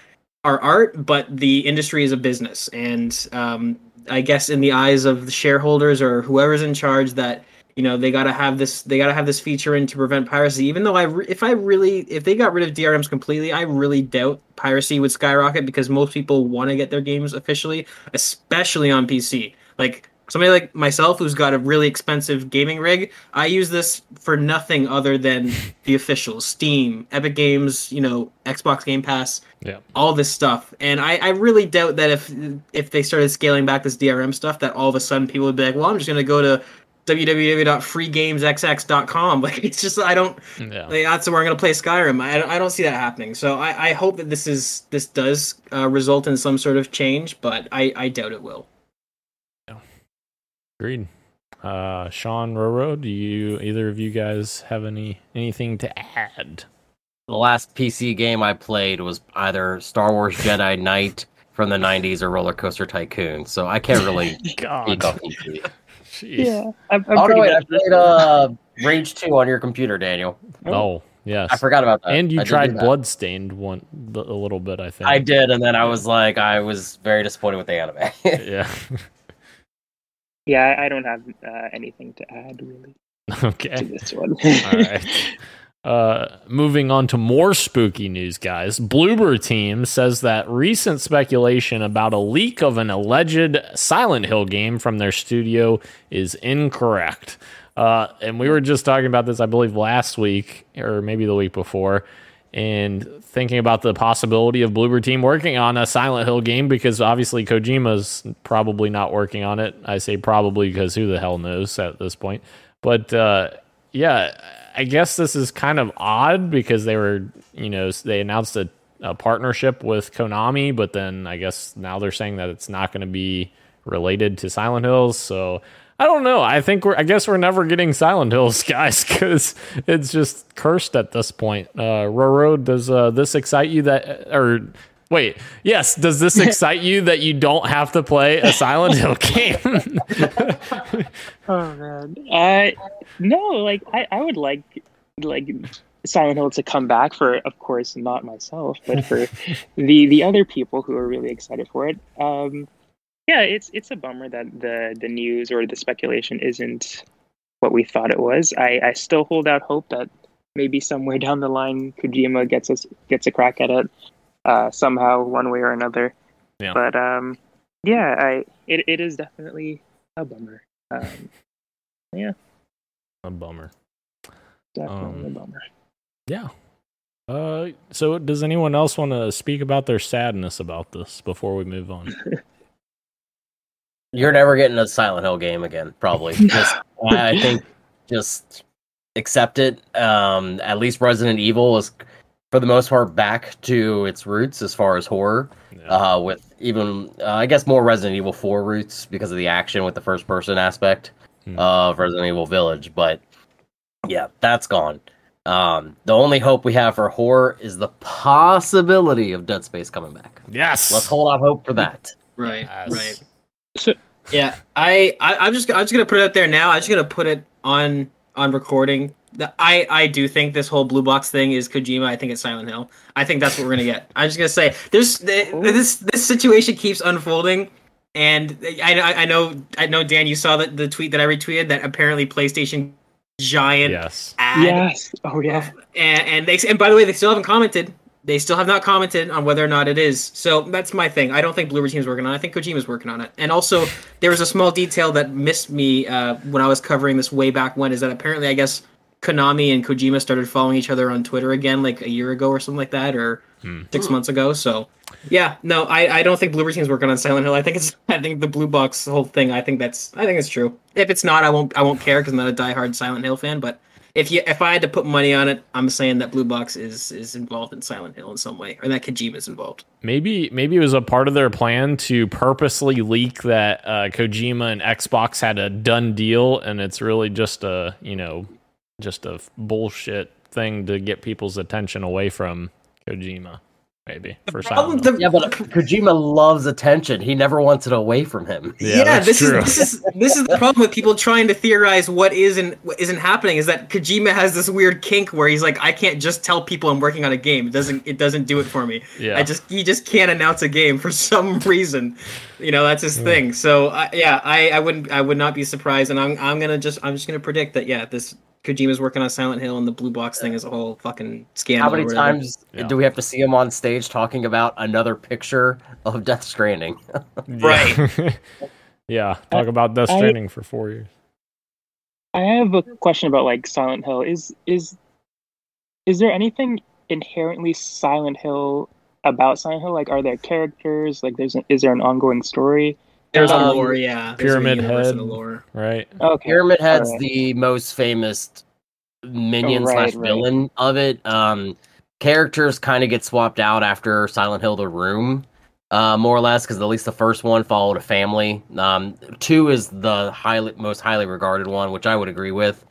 are art, but the industry is a business, and um, I guess in the eyes of the shareholders or whoever's in charge that. You know, they gotta have this. They gotta have this feature in to prevent piracy. Even though I, re- if I really, if they got rid of D R Ms completely, I really doubt piracy would skyrocket because most people want to get their games officially, especially on P C. Like somebody like myself who's got a really expensive gaming rig, I use this for nothing other than the officials, Steam, Epic Games, you know, Xbox Game Pass, yeah, all this stuff. And I, I really doubt that if if they started scaling back this D R M stuff, that all of a sudden people would be like, well, I'm just gonna go to w w w dot free games x x dot com. Like it's just I don't. Yeah. Like, that's where I'm gonna play Skyrim. I, I don't see that happening. So I, I hope that this is this does uh, result in some sort of change, but I, I doubt it will. Yeah. Agreed. Uh, Sean, Roro, do you either of you guys have any anything to add? The last P C game I played was either Star Wars Jedi Knight from the nineties or Roller Coaster Tycoon. So I can't really. God. Jeez. Yeah, I'm, I'm oh, no, wait, I played uh, Rage two on your computer, Daniel. Oh, yes. I forgot about that. And you I tried Bloodstained one, a little bit, I think. I did, and then I was like, I was very disappointed with the anime. Yeah. Yeah, I don't have uh, anything to add, really. Okay. To this one. All right. Uh, moving on to more spooky news, guys. Bloober Team says that recent speculation about a leak of an alleged Silent Hill game from their studio is incorrect. Uh, and we were just talking about this, I believe, last week or maybe the week before, and thinking about the possibility of Bloober Team working on a Silent Hill game because obviously Kojima's probably not working on it. I say probably because who the hell knows at this point. But uh, yeah, I guess this is kind of odd because they were, you know, they announced a, a partnership with Konami, but then I guess now they're saying that it's not going to be related to Silent Hills. So I don't know. I think we're, I guess we're never getting Silent Hills, guys, because it's just cursed at this point. Uh, Roro, does uh, this excite you that, or wait, yes, does this excite you that you don't have to play a Silent Hill game? Oh man, I uh, no, like I, I would like like Silent Hill to come back for, of course, not myself, but for the the other people who are really excited for it. Um, yeah, it's it's a bummer that the the news or the speculation isn't what we thought it was. I, I still hold out hope that maybe somewhere down the line Kojima gets us gets a crack at it uh, somehow, one way or another. Yeah. But um, yeah, I it, it is definitely a bummer. Um, yeah, a bummer. Definitely um, a bummer. Yeah. Uh, so does anyone else want to speak about their sadness about this before we move on? You're never getting a Silent Hill game again, probably. Just, I think just accept it. Um, at least Resident Evil is, for the most part, back to its roots as far as horror. Yeah. Uh, with even, uh, I guess, more Resident Evil four roots because of the action with the first-person aspect mm. of Resident Evil Village. But, yeah, that's gone. Um, the only hope we have for horror is the possibility of Dead Space coming back. Yes! Let's hold out hope for that. Right, yes. right. So, yeah, I, I I'm just I'm just gonna put it out there now. I'm just gonna put it on on recording. The, I I do think this whole blue box thing is Kojima. I think it's Silent Hill. I think that's what we're gonna get. I'm just gonna say there's the, this this situation keeps unfolding, and I, I I know I know Dan, you saw the the tweet that I retweeted that apparently PlayStation giant yes ad yes oh yeah and, and they and by the way they still haven't commented. They still have not commented on whether or not it is. So that's my thing. I don't think Bloober Team is working on it. I think Kojima's working on it. And also, there was a small detail that missed me uh, when I was covering this way back when, is that apparently, I guess, Konami and Kojima started following each other on Twitter again like a year ago or something like that, or hmm. six months ago. So, yeah, no, I, I don't think Bloober Team is working on Silent Hill. I think it's I think the Blue Box whole thing, I think that's I think it's true. If it's not, I won't I won't care because I'm not a diehard Silent Hill fan, but If you, if I had to put money on it, I'm saying that Blue Box is is involved in Silent Hill in some way, or that Kojima's involved. Maybe maybe it was a part of their plan to purposely leak that uh, Kojima and Xbox had a done deal, and it's really just a you know just a bullshit thing to get people's attention away from Kojima. Maybe the for problem, the, yeah, but Kojima loves attention. He never wants it away from him. Yeah, yeah this true. is this is this is the problem with people trying to theorize what is and what isn't happening. Is that Kojima has this weird kink where he's like, I can't just tell people I'm working on a game. It doesn't it doesn't do it for me. Yeah, I just he just can't announce a game for some reason. You know, that's his mm. thing. So uh, yeah, I, I wouldn't I would not be surprised. And I'm I'm gonna just I'm just gonna predict that yeah this. Kojima's working on Silent Hill, and the Blue Box thing is a whole fucking scandal. How many times yeah. do we have to see him on stage talking about another picture of Death Stranding? Right. yeah, talk I, about Death Stranding I, for four years. I have a question about like Silent Hill. Is is is there anything inherently Silent Hill about Silent Hill? Like, are there characters? Like, there's an, is there an ongoing story? There's um, a lore, yeah. There's Pyramid Head, lore. Right? Okay. Pyramid Head's right. the most famous minion oh, right, slash villain right. of it. Um, characters kind of get swapped out after Silent Hill: The Room, uh, more or less, because at least the first one followed a family. Um, two is the highly, most highly regarded one, which I would agree with.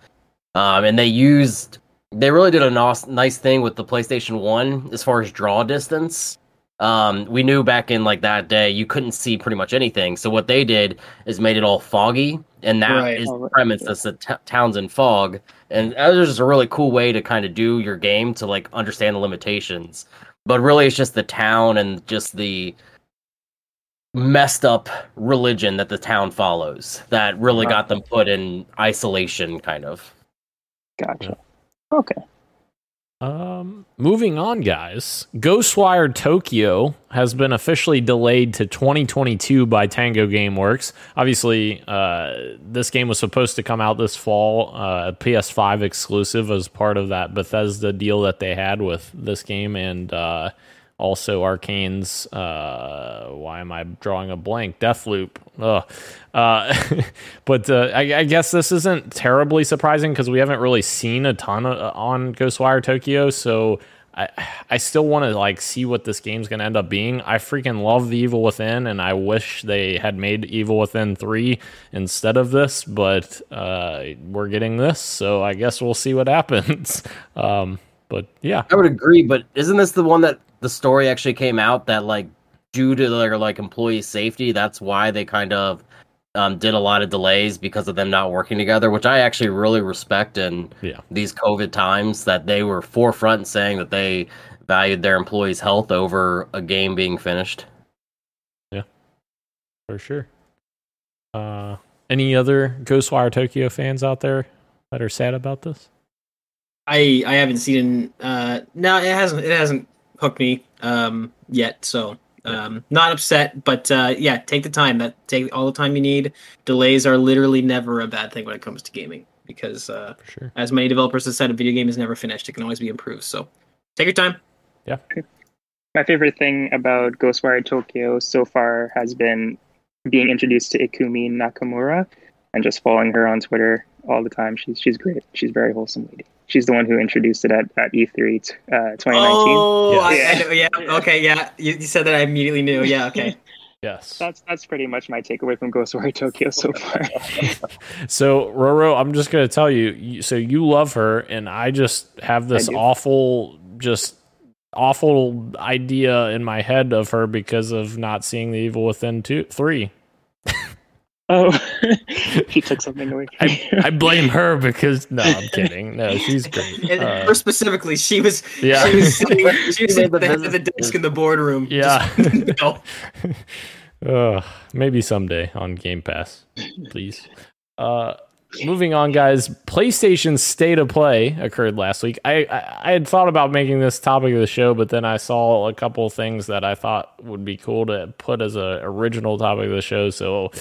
Um, and they used, they really did a nice, nice thing with the PlayStation One as far as draw distance. Um, we knew back in like that day you couldn't see pretty much anything. So what they did is made it all foggy, and that right. is the premise that's the t- Townsend fog. And that was just a really cool way to kind of do your game to like understand the limitations. But really, it's just the town and just the messed up religion that the town follows that really right. got them put in isolation, kind of. Gotcha. Okay. Um, moving on, guys. Ghostwired Tokyo has been officially delayed to twenty twenty-two by Tango Gameworks. Obviously, uh, this game was supposed to come out this fall, uh, P S five exclusive as part of that Bethesda deal that they had with this game and uh, also Arcane's. Uh, why am I drawing a blank? Deathloop. Ugh. Uh, but uh, I, I guess this isn't terribly surprising because we haven't really seen a ton of, uh, on Ghostwire Tokyo. So I, I still want to like see what this game's going to end up being. I freaking love The Evil Within, and I wish they had made Evil Within three instead of this. But uh, we're getting this, so I guess we'll see what happens. Um, but yeah, I would agree. But isn't this the one that the story actually came out that, like, due to their, like, employee safety, that's why they kind of um, did a lot of delays because of them not working together, which I actually really respect in yeah. these COVID times, that they were forefront in saying that they valued their employees' health over a game being finished. Yeah, for sure. Uh, any other Ghostwire Tokyo fans out there that are sad about this? I I haven't seen. Uh, no, it hasn't. It hasn't. hooked me um yet, so um not upset, but uh yeah take the time that take all the time you need. Delays are literally never a bad thing when it comes to gaming, because uh For sure. as many developers have said, a video game is never finished. It can always be improved, so take your time. Yeah, my favorite thing about Ghostwire Tokyo so far has been being introduced to Ikumi Nakamura and just following her on Twitter all the time. She's she's great. She's a very wholesome lady. She's the one who introduced it at, at E three uh, twenty nineteen. Oh, yes. I, I know, yeah. Okay, yeah. You, you said that, I immediately knew. Yeah, okay. Yes. That's that's pretty much my takeaway from Ghostwire Tokyo so far. So, Roro, I'm just going to tell you, you, so you love her, and I just have this awful, just awful idea in my head of her because of not seeing The Evil Within two, three. Oh, she took something away. I, I blame her because no, I'm kidding. No, she's great. And uh, her specifically, she was. Yeah. She was sitting, she was sitting at the, the desk in the boardroom. Yeah. Just, no. uh, maybe someday on Game Pass, please. Uh, moving on, guys. PlayStation's State of Play occurred last week. I, I I had thought about making this topic of the show, but then I saw a couple things that I thought would be cool to put as an original topic of the show. So.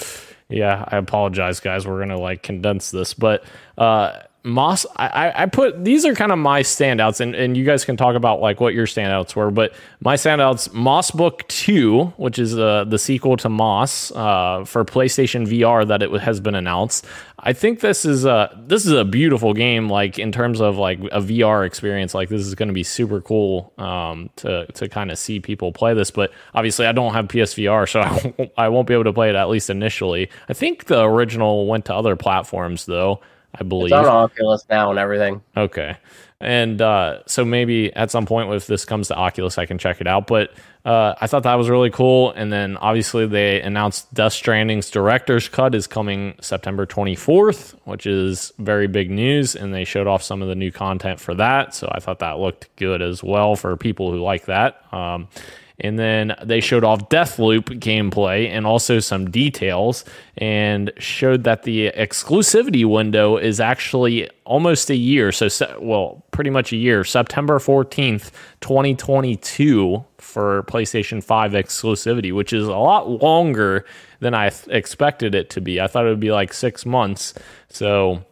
Yeah, I apologize, guys. We're gonna like condense this, but uh, Moss, I, I put these are kind of my standouts, and, and you guys can talk about like what your standouts were. But my standouts: Moss Book Two, which is uh, the sequel to Moss uh, for PlayStation V R that it has been announced. I think this is a this is a beautiful game. Like in terms of like a V R experience, like this is going to be super cool um, to to kind of see people play this. But obviously, I don't have P S V R, so I won't, I won't be able to play it at least initially. I think the original went to other platforms though. I believe. It's on Oculus now and everything. Okay. And uh, so maybe at some point, if this comes to Oculus, I can check it out. But uh, I thought that was really cool. And then obviously they announced Death Stranding's Director's Cut is coming September twenty-fourth, which is very big news. And they showed off some of the new content for that. So I thought that looked good as well for people who like that. Um, and then they showed off Deathloop gameplay and also some details and showed that the exclusivity window is actually almost a year. So, well, pretty much a year, September fourteenth, twenty twenty-two for PlayStation five exclusivity, which is a lot longer than I th- expected it to be. I thought it would be like six months. So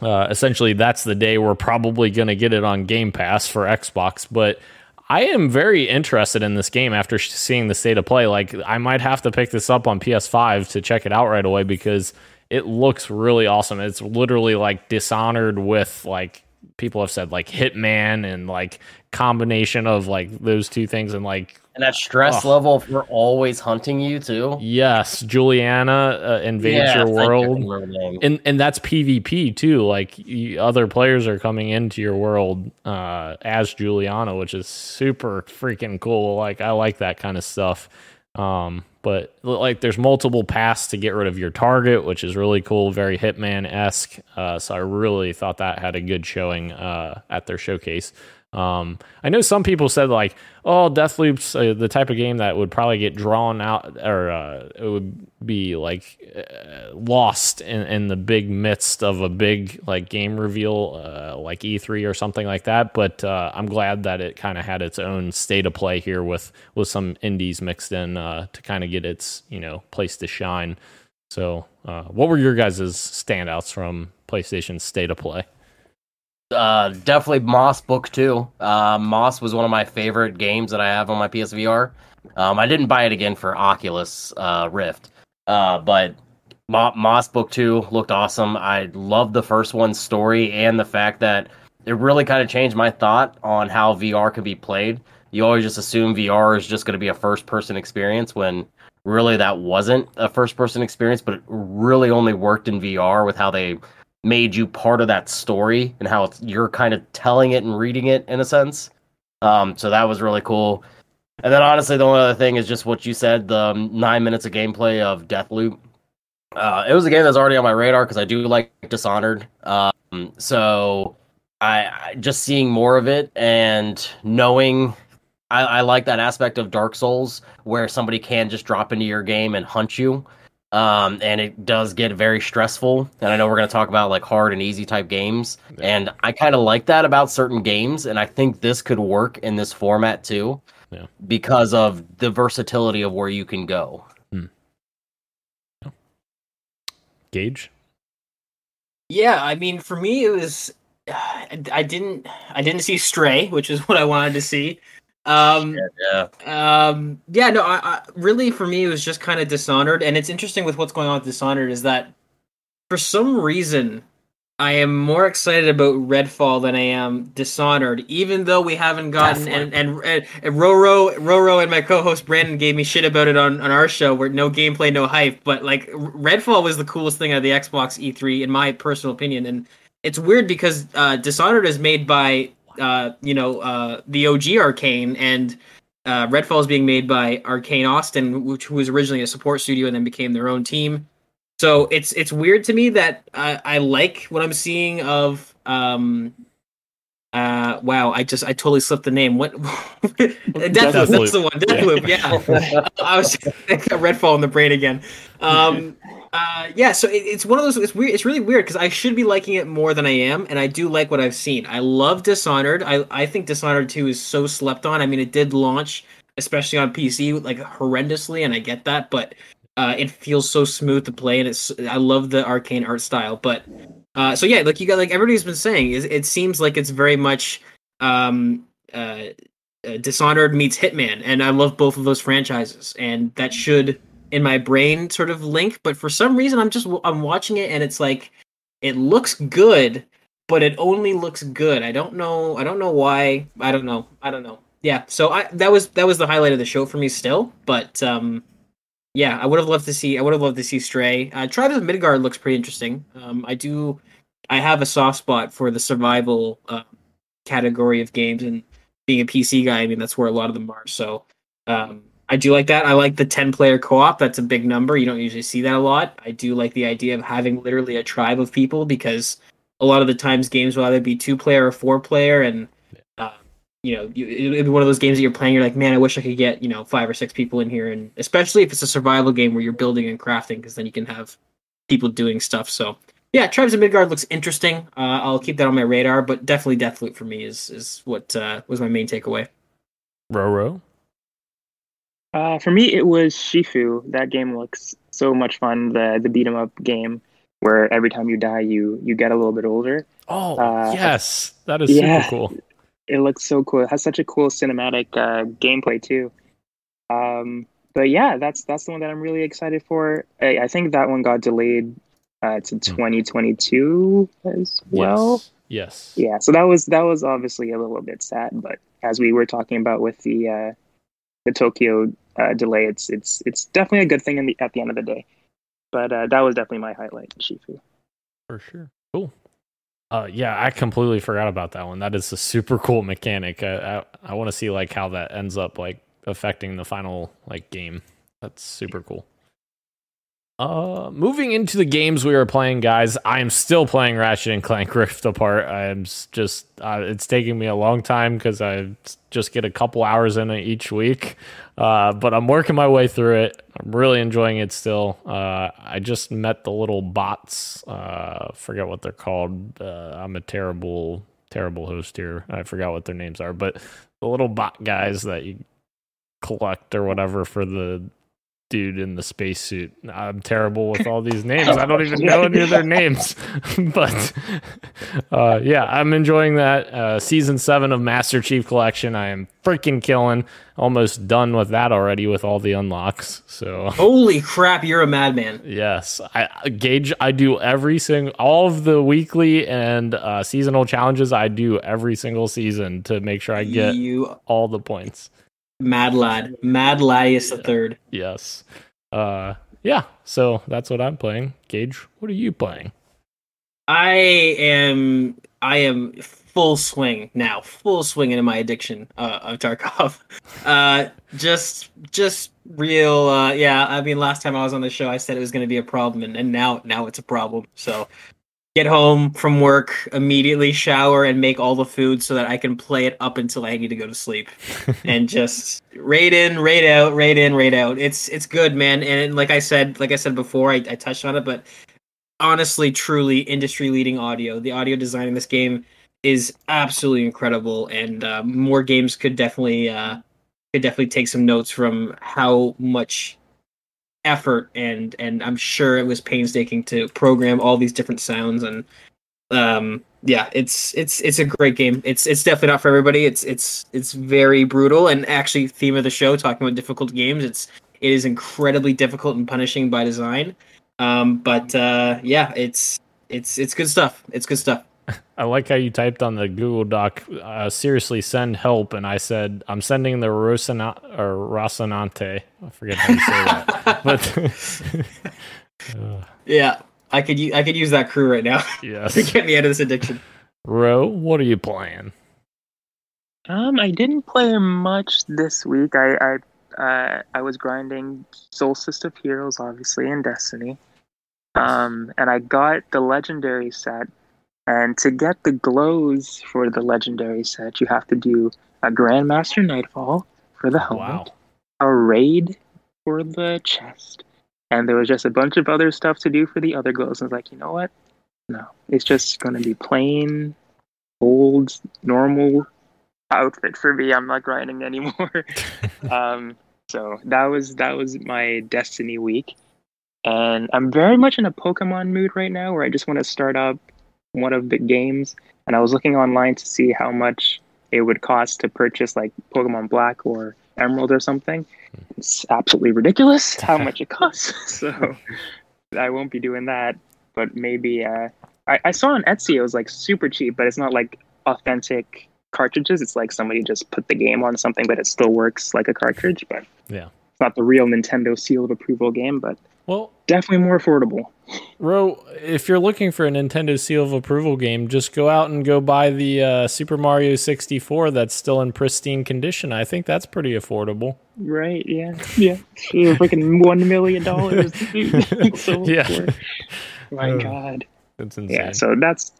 uh, essentially that's the day we're probably going to get it on Game Pass for Xbox, but I am very interested in this game after seeing the state of play. Like, I might have to pick this up on P S five to check it out right away because it looks really awesome. It's literally like Dishonored with, like, people have said, like, Hitman and, like, combination of, like, those two things and, like... And that stress oh. level for always hunting you, too. Yes, Juliana uh, invades yeah, your world. And and that's PvP, too. Like, you, other players are coming into your world uh, as Juliana, which is super freaking cool. Like, I like that kind of stuff. Um, but, like, there's multiple paths to get rid of your target, which is really cool. Very Hitman-esque. Uh, so I really thought that had a good showing uh, at their showcase. Um, I know some people said like, oh, Deathloop's uh, the type of game that would probably get drawn out, or uh, it would be like uh, lost in, in the big midst of a big like game reveal, uh, like E three or something like that. But uh, I'm glad that it kind of had its own state of play here with, with some indies mixed in uh, to kind of get its, you know, place to shine. So uh, what were your guys' standouts from PlayStation's state of play? Uh, definitely Moss Book two. Uh, Moss was one of my favorite games that I have on my P S V R. Um, I didn't buy it again for Oculus uh, Rift, uh, but Mo- Moss Book two looked awesome. I loved the first one's story and the fact that it really kind of changed my thought on how V R can be played. You always just assume V R is just going to be a first-person experience when really that wasn't a first-person experience, but it really only worked in V R with how they made you part of that story and how it's, you're kind of telling it and reading it in a sense. Um, so that was really cool. And then honestly, the only other thing is just what you said, the nine minutes of gameplay of Deathloop. Uh, it was a game that's already on my radar because I do like Dishonored. Um, so I, I just seeing more of it and knowing I, I like that aspect of Dark Souls where somebody can just drop into your game and hunt you. Um, and it does get very stressful. And I know we're going to talk about like hard and easy type games. Yeah. And I kind of like that about certain games. And I think this could work in this format too, yeah, because of the versatility of where you can go. Hmm. Yeah. Gage? Yeah. I mean, for me, it was, I didn't, I didn't see Stray, which is what I wanted to see. Um, yeah, yeah. um, yeah, no, I, I really, for me, it was just kind of Dishonored. And it's interesting with what's going on with Dishonored is that for some reason, I am more excited about Redfall than I am Dishonored, even though we haven't gotten, and, and, and, and Roro, Roro and my co-host Brandon gave me shit about it on, on our show where no gameplay, no hype, but like Redfall was the coolest thing out of the Xbox E three in my personal opinion. And it's weird because, uh, Dishonored is made by Uh, you know, uh, the O G Arcane, and uh, Redfall is being made by Arcane Austin, which was originally a support studio and then became their own team. So it's it's weird to me that I, I like what I'm seeing of. Um, uh, wow, I just I totally slipped the name. What? Deathloop, that's Loop. The one. Deathloop. Yeah, yeah. I was I got Redfall in the brain again. Um, uh, yeah, so it, it's one of those. It's weird. It's really weird because I should be liking it more than I am, and I do like what I've seen. I love Dishonored. I I think Dishonored two is so slept on. I mean, it did launch, especially on P C, like horrendously, and I get that, but uh, it feels so smooth to play, and it's I love the Arcane art style, but. Uh, so yeah, like you got, like everybody's been saying, it, it seems like it's very much um, uh, uh, Dishonored meets Hitman, and I love both of those franchises, and that should, in my brain, sort of link. But for some reason, I'm just I'm watching it, and it's like it looks good, but it only looks good. I don't know, I don't know why. I don't know, I don't know. Yeah, so I that was that was the highlight of the show for me still, but. Um, Yeah, I would have loved to see. I would have loved to see Stray. Uh, Trials of Midgard looks pretty interesting. Um, I do. I have a soft spot for the survival uh, category of games, and being a P C guy, I mean that's where a lot of them are. So um, I do like that. I like the ten-player co-op. That's a big number. You don't usually see that a lot. I do like the idea of having literally a tribe of people because a lot of the times games will either be two-player or four-player, and you know, it'd be one of those games that you're playing, you're like, man, I wish I could get, you know, five or six people in here. And especially if it's a survival game where you're building and crafting, because then you can have people doing stuff. So, yeah, Tribes of Midgard looks interesting. Uh, I'll keep that on my radar, but definitely Deathloop for me is is what uh, was my main takeaway. Roro? Uh, for me, it was Shifu. That game looks so much fun, the, the beat-em-up game where every time you die, you, you get a little bit older. Oh, uh, yes. That is yeah. super cool. It looks so cool. It has such a cool cinematic uh, gameplay too. Um, but yeah, that's that's the one that I'm really excited for. I, I think that one got delayed uh, to twenty twenty-two as well. Yes. yes. Yeah. So that was that was obviously a little bit sad, but as we were talking about with the uh, the Tokyo uh, delay, it's it's it's definitely a good thing in the, at the end of the day. But uh, that was definitely my highlight, Shifu. For sure. Cool. Uh, yeah, I completely forgot about that one. That is a super cool mechanic. I I, I want to see like how that ends up like affecting the final like game. That's super cool. Uh, moving into the games we were playing, guys, I am still playing Ratchet and Clank Rift Apart. I'm just, uh, it's taking me a long time because I just get a couple hours in it each week. Uh, but I'm working my way through it. I'm really enjoying it still. Uh, I just met the little bots. Uh, forget what they're called. Uh, I'm a terrible, terrible host here. I forgot what their names are, but the little bot guys that you collect or whatever for the dude in the spacesuit. I'm terrible with all these names. I don't even know any of their names. But uh, yeah, I'm enjoying that. Uh, season seven of Master Chief Collection. I am freaking killing. Almost done with that already with all the unlocks. So holy crap, you're a madman. Yes, I Gage. I do every single, all of the weekly and uh, seasonal challenges. I do every single season to make sure I get you all the points. Mad lad, mad Laius the third. Yes, uh, yeah. So that's what I'm playing. Gage, what are you playing? I am, I am full swing now, full swing into my addiction uh, of Tarkov. Uh, just, just real. Uh, yeah, I mean, last time I was on the show, I said it was going to be a problem, and, and now, now it's a problem. So. Get home from work, immediately shower, and make all the food so that I can play it up until I need to go to sleep. And just raid in, raid out, raid in, raid out. It's it's good, man. And like I said, like I said before, I, I touched on it, but honestly, truly industry-leading audio. The audio design in this game is absolutely incredible, and uh, more games could definitely uh, could definitely take some notes from how much effort and and I'm sure it was painstaking to program all these different sounds, and um yeah it's it's it's a great game. It's it's definitely not for everybody. It's it's it's very brutal, and actually theme of the show, talking about difficult games, it's it is incredibly difficult and punishing by design, um but uh yeah it's it's it's good stuff. It's good stuff. I like how you typed on the Google Doc, uh, seriously, send help. And I said, I'm sending the Rosana, or Rosinante. I forget how to say that. But uh, yeah, I could I could use that crew right now. Yes. To get me out of this addiction. Ro, what are you playing? Um, I didn't play much this week. I I, uh, I was grinding Solstice of Heroes, obviously, and Destiny. Um, and I got the Legendary set. And to get the glows for the Legendary set, you have to do a Grandmaster Nightfall for the helmet, wow. a raid for the chest, and there was just a bunch of other stuff to do for the other glows. And I was like, you know what? No, it's just going to be plain, old, normal outfit for me. I'm not grinding anymore. um, so that was that was my Destiny week. And I'm very much in a Pokemon mood right now where I just want to start up one of the games, and I was looking online to see how much it would cost to purchase like Pokemon Black or Emerald or something. It's absolutely ridiculous how much it costs, so I won't be doing that. But maybe uh I, I saw on Etsy it was like super cheap, but it's not like authentic cartridges. It's like somebody just put the game on something, but it still works like a cartridge. But yeah, it's not the real Nintendo seal of approval game, but well, definitely more affordable. Ro, if you're looking for a Nintendo seal of approval game, just go out and go buy the uh, Super Mario sixty-four that's still in pristine condition. I think that's pretty affordable. Right, yeah. Yeah. Freaking one million dollars. So yeah. Poor. My oh, God. That's insane. Yeah, so that's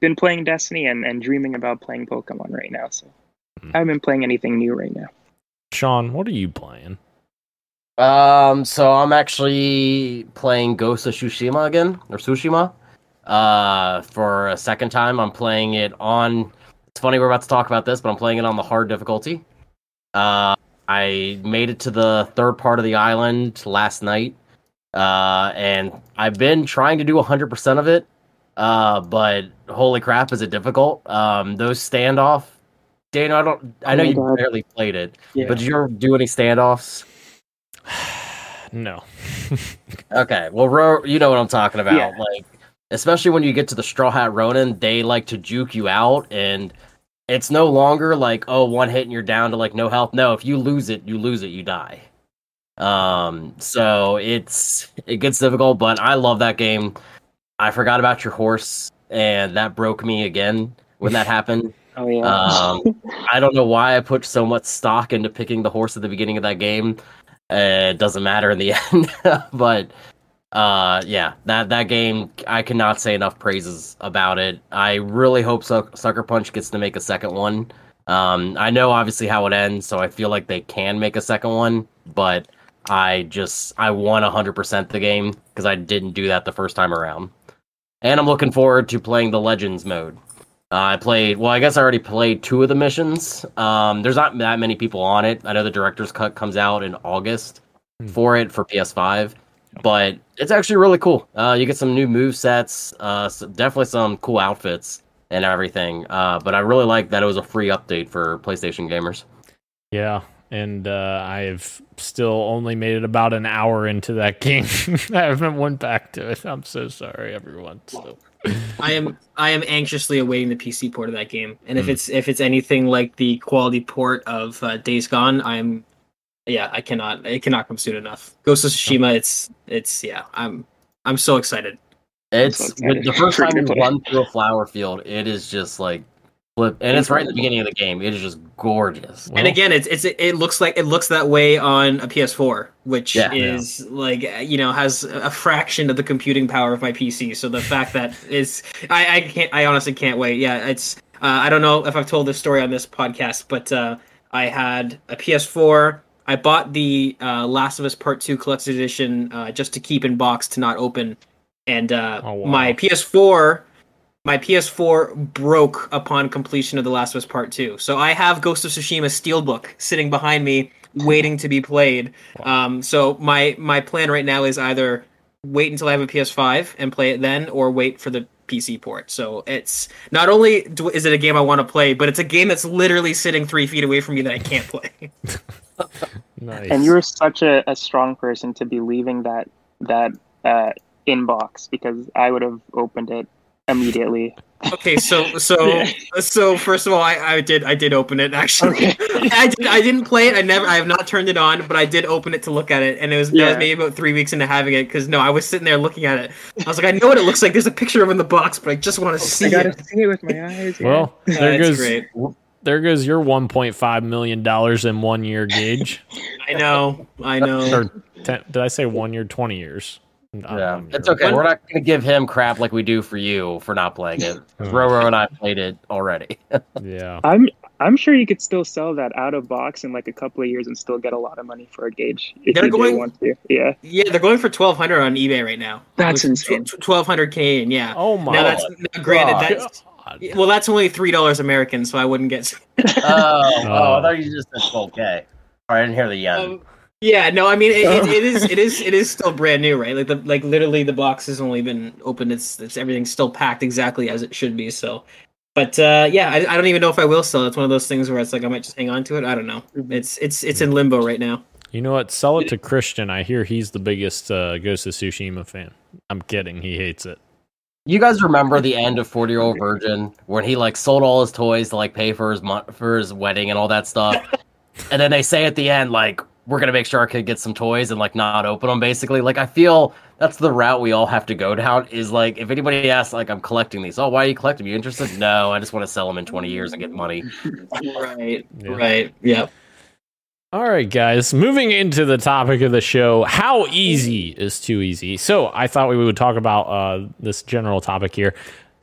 been playing Destiny and, and dreaming about playing Pokemon right now. So mm. I haven't been playing anything new right now. Sean, what are you playing? Um, so I'm actually playing Ghost of Tsushima again, or Tsushima, uh, for a second time. I'm playing it on, it's funny we're about to talk about this, but I'm playing it on the hard difficulty. Uh, I made it to the third part of the island last night, uh, and I've been trying to do one hundred percent of it, uh, but holy crap, is it difficult. Um, those standoff, Daniel, I don't, I know oh you God. barely played it, yeah. but did you ever do any standoffs? No. Okay, well, Ro, you know what I'm talking about. Yeah. Like, especially when you get to the Straw Hat Ronin, they like to juke you out, and it's no longer like, oh, one hit and you're down to like no health. No, if you lose it, you lose it, you die. Um, so it's it gets difficult, but I love that game. I forgot about your horse, and that broke me again when that happened. Oh yeah. Um, I don't know why I put so much stock into picking the horse at the beginning of that game. Uh, it doesn't matter in the end, but uh, yeah, that that game, I cannot say enough praises about it. I really hope so- Sucker Punch gets to make a second one. Um, I know obviously how it ends, so I feel like they can make a second one, but I just, I want one hundred percent the game, because I didn't do that the first time around. And I'm looking forward to playing the Legends mode. Uh, I played, well, I guess I already played two of the missions. Um, there's not that many people on it. I know the Director's Cut comes out in August mm. for it, for P S five, but it's actually really cool. Uh, you get some new movesets, uh, so definitely some cool outfits and everything. Uh, but I really like that it was a free update for PlayStation gamers. Yeah. And uh, I've still only made it about an hour into that game. I haven't went back to it. I'm so sorry, everyone. So. I am I am anxiously awaiting the P C port of that game. And if mm. it's if it's anything like the quality port of uh, Days Gone, I'm yeah, I cannot it cannot come soon enough. Ghost of Tsushima, it's it's yeah, I'm I'm so excited. It's so excited. The first time you run through a flower field, it is just like. And it's right at the beginning of the game. It is just gorgeous. And again, it's it's it looks like it looks that way on a P S four, which yeah, is yeah. like you know has a fraction of the computing power of my P C. So the fact that is, I, I can't, I honestly can't wait. Yeah, it's. Uh, I don't know if I've told this story on this podcast, but uh, I had a P S four. I bought the uh, Last of Us Part Two Collector's Edition uh, just to keep in box to not open, and uh, oh, wow. my P S four. My P S four broke upon completion of The Last of Us Part two. So I have Ghost of Tsushima Steelbook sitting behind me, waiting to be played. Wow. Um, so my, my plan right now is either wait until I have a P S five and play it then, or wait for the P C port. So it's not only do, is it a game I want to play, but it's a game that's literally sitting three feet away from me that I can't play. Nice. And you're such a, a strong person to be leaving that, that uh, inbox, because I would have opened it immediately. Okay, so so yeah. so first of all, I, I did I did open it actually. Okay. I did I didn't play it. I never I have not turned it on, but I did open it to look at it, and it was, yeah. was maybe about three weeks into having it because no, I was sitting there looking at it. I was like, I know what it looks like. There's a picture of it in the box, but I just want to see I gotta it. see it with my eyes. Yeah. Well, there uh, goes great. there goes your one point five million dollars in one year, Gage. I know, I know. Or ten, did I say one year? Twenty years. Yeah, um, it's okay. When, We're not going to give him crap like we do for you for not playing it. Roro and I played it already. Yeah, I'm I'm sure you could still sell that out of box in like a couple of years and still get a lot of money for a Gage. If they're you going, do want to. Yeah, yeah, they're going for twelve hundred on eBay right now. That's insane. Twelve hundred Canadian. Yeah. Oh my. Now that's now granted. God. That's God. Well, that's only three dollars American, so I wouldn't get. oh, oh, I thought you just said okay. All right, I didn't hear the yen. Um, Yeah, no, I mean it, it, it is, it is, it is still brand new, right? Like the like literally the box has only been opened. It's it's everything's still packed exactly as it should be. So, but uh, yeah, I, I don't even know if I will sell. It's one of those things where it's like I might just hang on to it. I don't know. It's it's it's in limbo right now. You know what? Sell it to Christian. I hear he's the biggest uh, Ghost of Tsushima fan. I'm kidding. He hates it. You guys remember the end of forty-year-old Virgin when he like sold all his toys to like pay for his mo- for his wedding and all that stuff, and then they say at the end like. We're going to make sure our kid gets some toys and, like, not open them, basically. Like, I feel that's the route we all have to go down is, like, if anybody asks, like, I'm collecting these. Oh, why are you collecting them? You interested? No, I just want to sell them in twenty years and get money. Right, yeah. right, yeah. All right, guys. Moving into the topic of the show, how easy is too easy? So I thought we would talk about uh, this general topic here.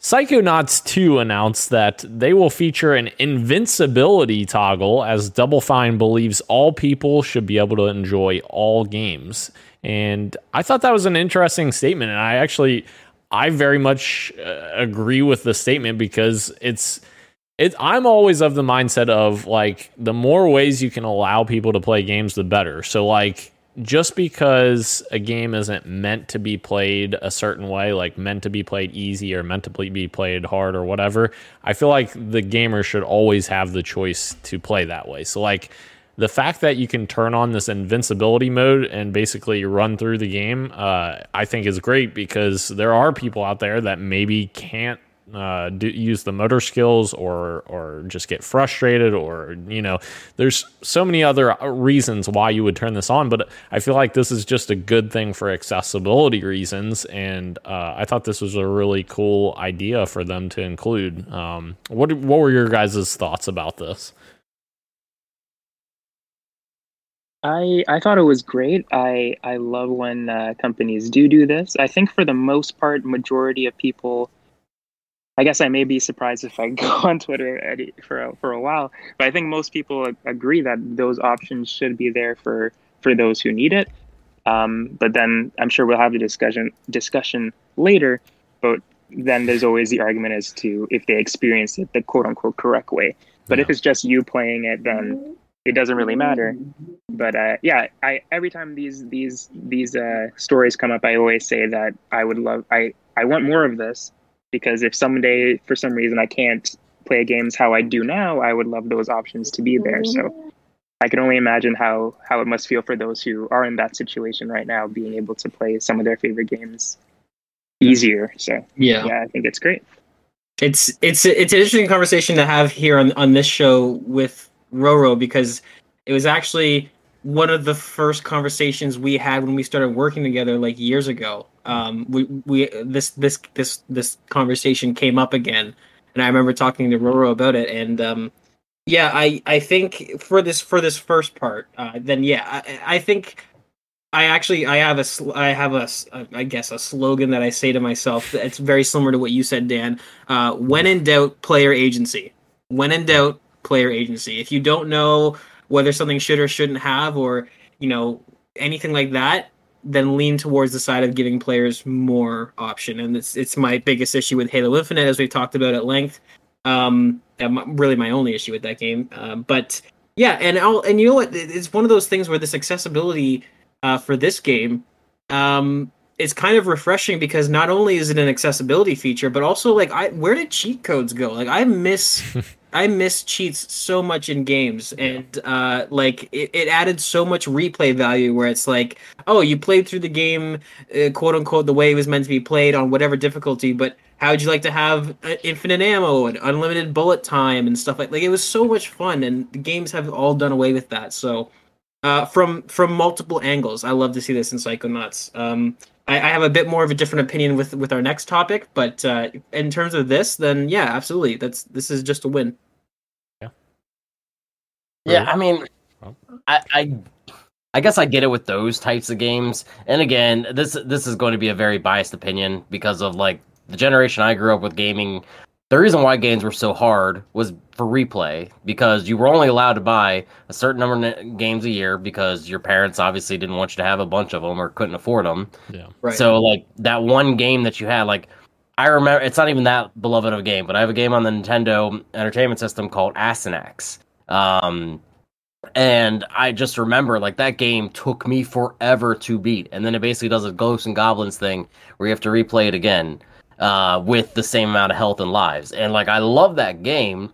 Psychonauts two announced that they will feature an invincibility toggle, as Double Fine believes all people should be able to enjoy all games. And I thought that was an interesting statement. And I actually, I very much uh, agree with the statement, because it's, it, I'm always of the mindset of like, the more ways you can allow people to play games, the better. So like, just because a game isn't meant to be played a certain way, like meant to be played easy or meant to be played hard or whatever, I feel like the gamer should always have the choice to play that way. So like the fact that you can turn on this invincibility mode and basically run through the game, uh, I think is great, because there are people out there that maybe can't uh, do, use the motor skills or, or just get frustrated, or, you know, there's so many other reasons why you would turn this on, but I feel like this is just a good thing for accessibility reasons. And, uh, I thought this was a really cool idea for them to include. Um, what, what were your guys' thoughts about this? I, I thought it was great. I, I love when uh, companies do do this. I think for the most part, majority of people, I guess I may be surprised if I go on Twitter for a, for a while, but I think most people agree that those options should be there for, for those who need it. Um, but then I'm sure we'll have the discussion discussion later, but then there's always the argument as to if they experienced it the quote unquote correct way. But yeah. If it's just you playing it, then it doesn't really matter. But uh, yeah, I, every time these these these uh, stories come up, I always say that I would love, I, I want more of this, because if someday for some reason I can't play games how I do now, I would love those options to be there. So I can only imagine how, how it must feel for those who are in that situation right now, being able to play some of their favorite games easier. So yeah, yeah I think it's great. It's it's it's an interesting conversation to have here on, on this show with Roro, because it was actually one of the first conversations we had when we started working together like years ago. Um, we we this this this this conversation came up again, and I remember talking to Roro about it. And um, yeah, I, I think for this for this first part, uh, then yeah, I, I think. I actually, I have a, I have a, I guess a slogan that I say to myself. It's very similar to what you said, Dan. Uh, when in doubt, player agency. When in doubt, player agency. If you don't know whether something should or shouldn't have, or you know anything like that, then lean towards the side of giving players more option. And it's it's my biggest issue with Halo Infinite, as we've talked about at length. Um, really, my only issue with that game. Uh, but yeah, and I'll, and you know what? It's one of those things where this accessibility. Uh, for this game, um, it's kind of refreshing, because not only is it an accessibility feature, but also like, I, where did cheat codes go? Like, I miss, I miss cheats so much in games, and uh, like it, it added so much replay value. Where it's like, oh, you played through the game, uh, quote unquote, the way it was meant to be played on whatever difficulty, but how would you like to have infinite ammo and unlimited bullet time and stuff like like it was so much fun, and the games have all done away with that. So. Uh, from from multiple angles, I love to see this in Psychonauts. Um, I, I have a bit more of a different opinion with, with our next topic, but uh, in terms of this, then yeah, absolutely. That's this is just a win. Yeah. Yeah, I mean, I, I I guess I get it with those types of games. And again, this this is going to be a very biased opinion, because of like the generation I grew up with gaming. The reason why games were so hard was for replay, because you were only allowed to buy a certain number of games a year, because your parents obviously didn't want you to have a bunch of them or couldn't afford them. Yeah. Right. So like that one game that you had, like I remember, it's not even that beloved of a game, but I have a game on the Nintendo Entertainment System called Astynax. Um, and I just remember like that game took me forever to beat. And then it basically does a Ghosts and Goblins thing where you have to replay it again. Uh, with the same amount of health and lives. And, like, I love that game,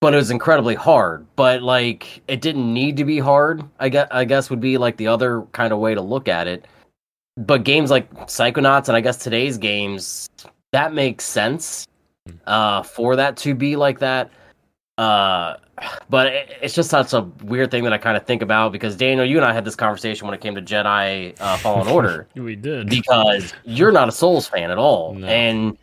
but it was incredibly hard. But, like, it didn't need to be hard, I guess, I guess would be, like, the other kind of way to look at it. But games like Psychonauts and, I guess, today's games, that makes sense uh, for that to be like that. Uh, but it, it's just such a weird thing that I kind of think about, because Daniel, you and I had this conversation when it came to Jedi uh, Fallen Order. We did, because you're not a Souls fan at all, no. And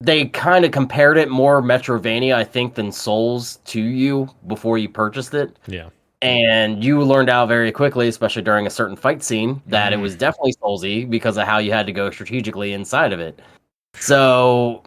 they kind of compared it more Metroidvania, I think, than Souls to you before you purchased it. Yeah, and you learned out very quickly, especially during a certain fight scene, that mm. it was definitely Soulsy because of how you had to go strategically inside of it. So.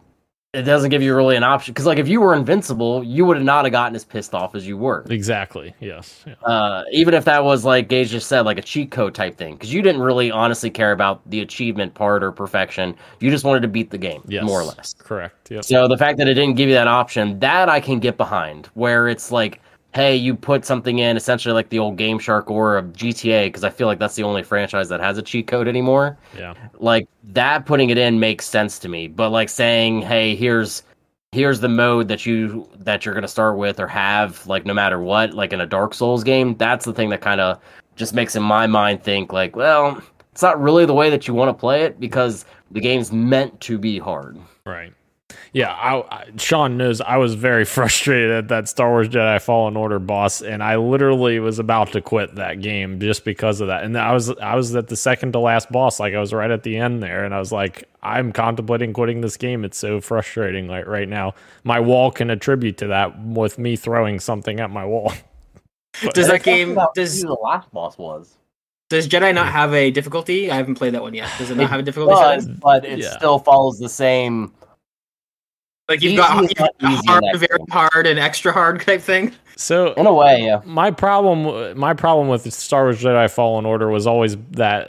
It doesn't give you really an option, because like if you were invincible, you would not have gotten as pissed off as you were. Exactly. Yes. Yeah. Uh, even if that was like Gage just said, like a cheat code type thing, because you didn't really honestly care about the achievement part or perfection. You just wanted to beat the game, yes, more or less. Correct. Yep. So the fact that it didn't give you that option, that I can get behind, where it's like, hey, you put something in, essentially like the old Game Shark or a G T A, because I feel like that's the only franchise that has a cheat code anymore. Yeah, like that putting it in makes sense to me. But like saying, hey, here's here's the mode that you that you're gonna start with or have, like no matter what, like in a Dark Souls game, that's the thing that kind of just makes in my mind think like, well, it's not really the way that you want to play it, because the game's meant to be hard. Right. Yeah, I, I, Sean knows I was very frustrated at that Star Wars Jedi Fallen Order boss, and I literally was about to quit that game just because of that. And I was I was at the second to last boss, like I was right at the end there, and I was like, I'm contemplating quitting this game. It's so frustrating like right now. My wall can attribute to that with me throwing something at my wall. But does that game? Does who the last boss was? Does Jedi not have a difficulty? I haven't played that one yet. Does it not it have a difficulty? Does, but it yeah. still follows the same. Like you've easy got, you've got hard, very game. hard, and extra hard type thing. So in a way, yeah. My problem, my problem with Star Wars Jedi Fallen Order was always that.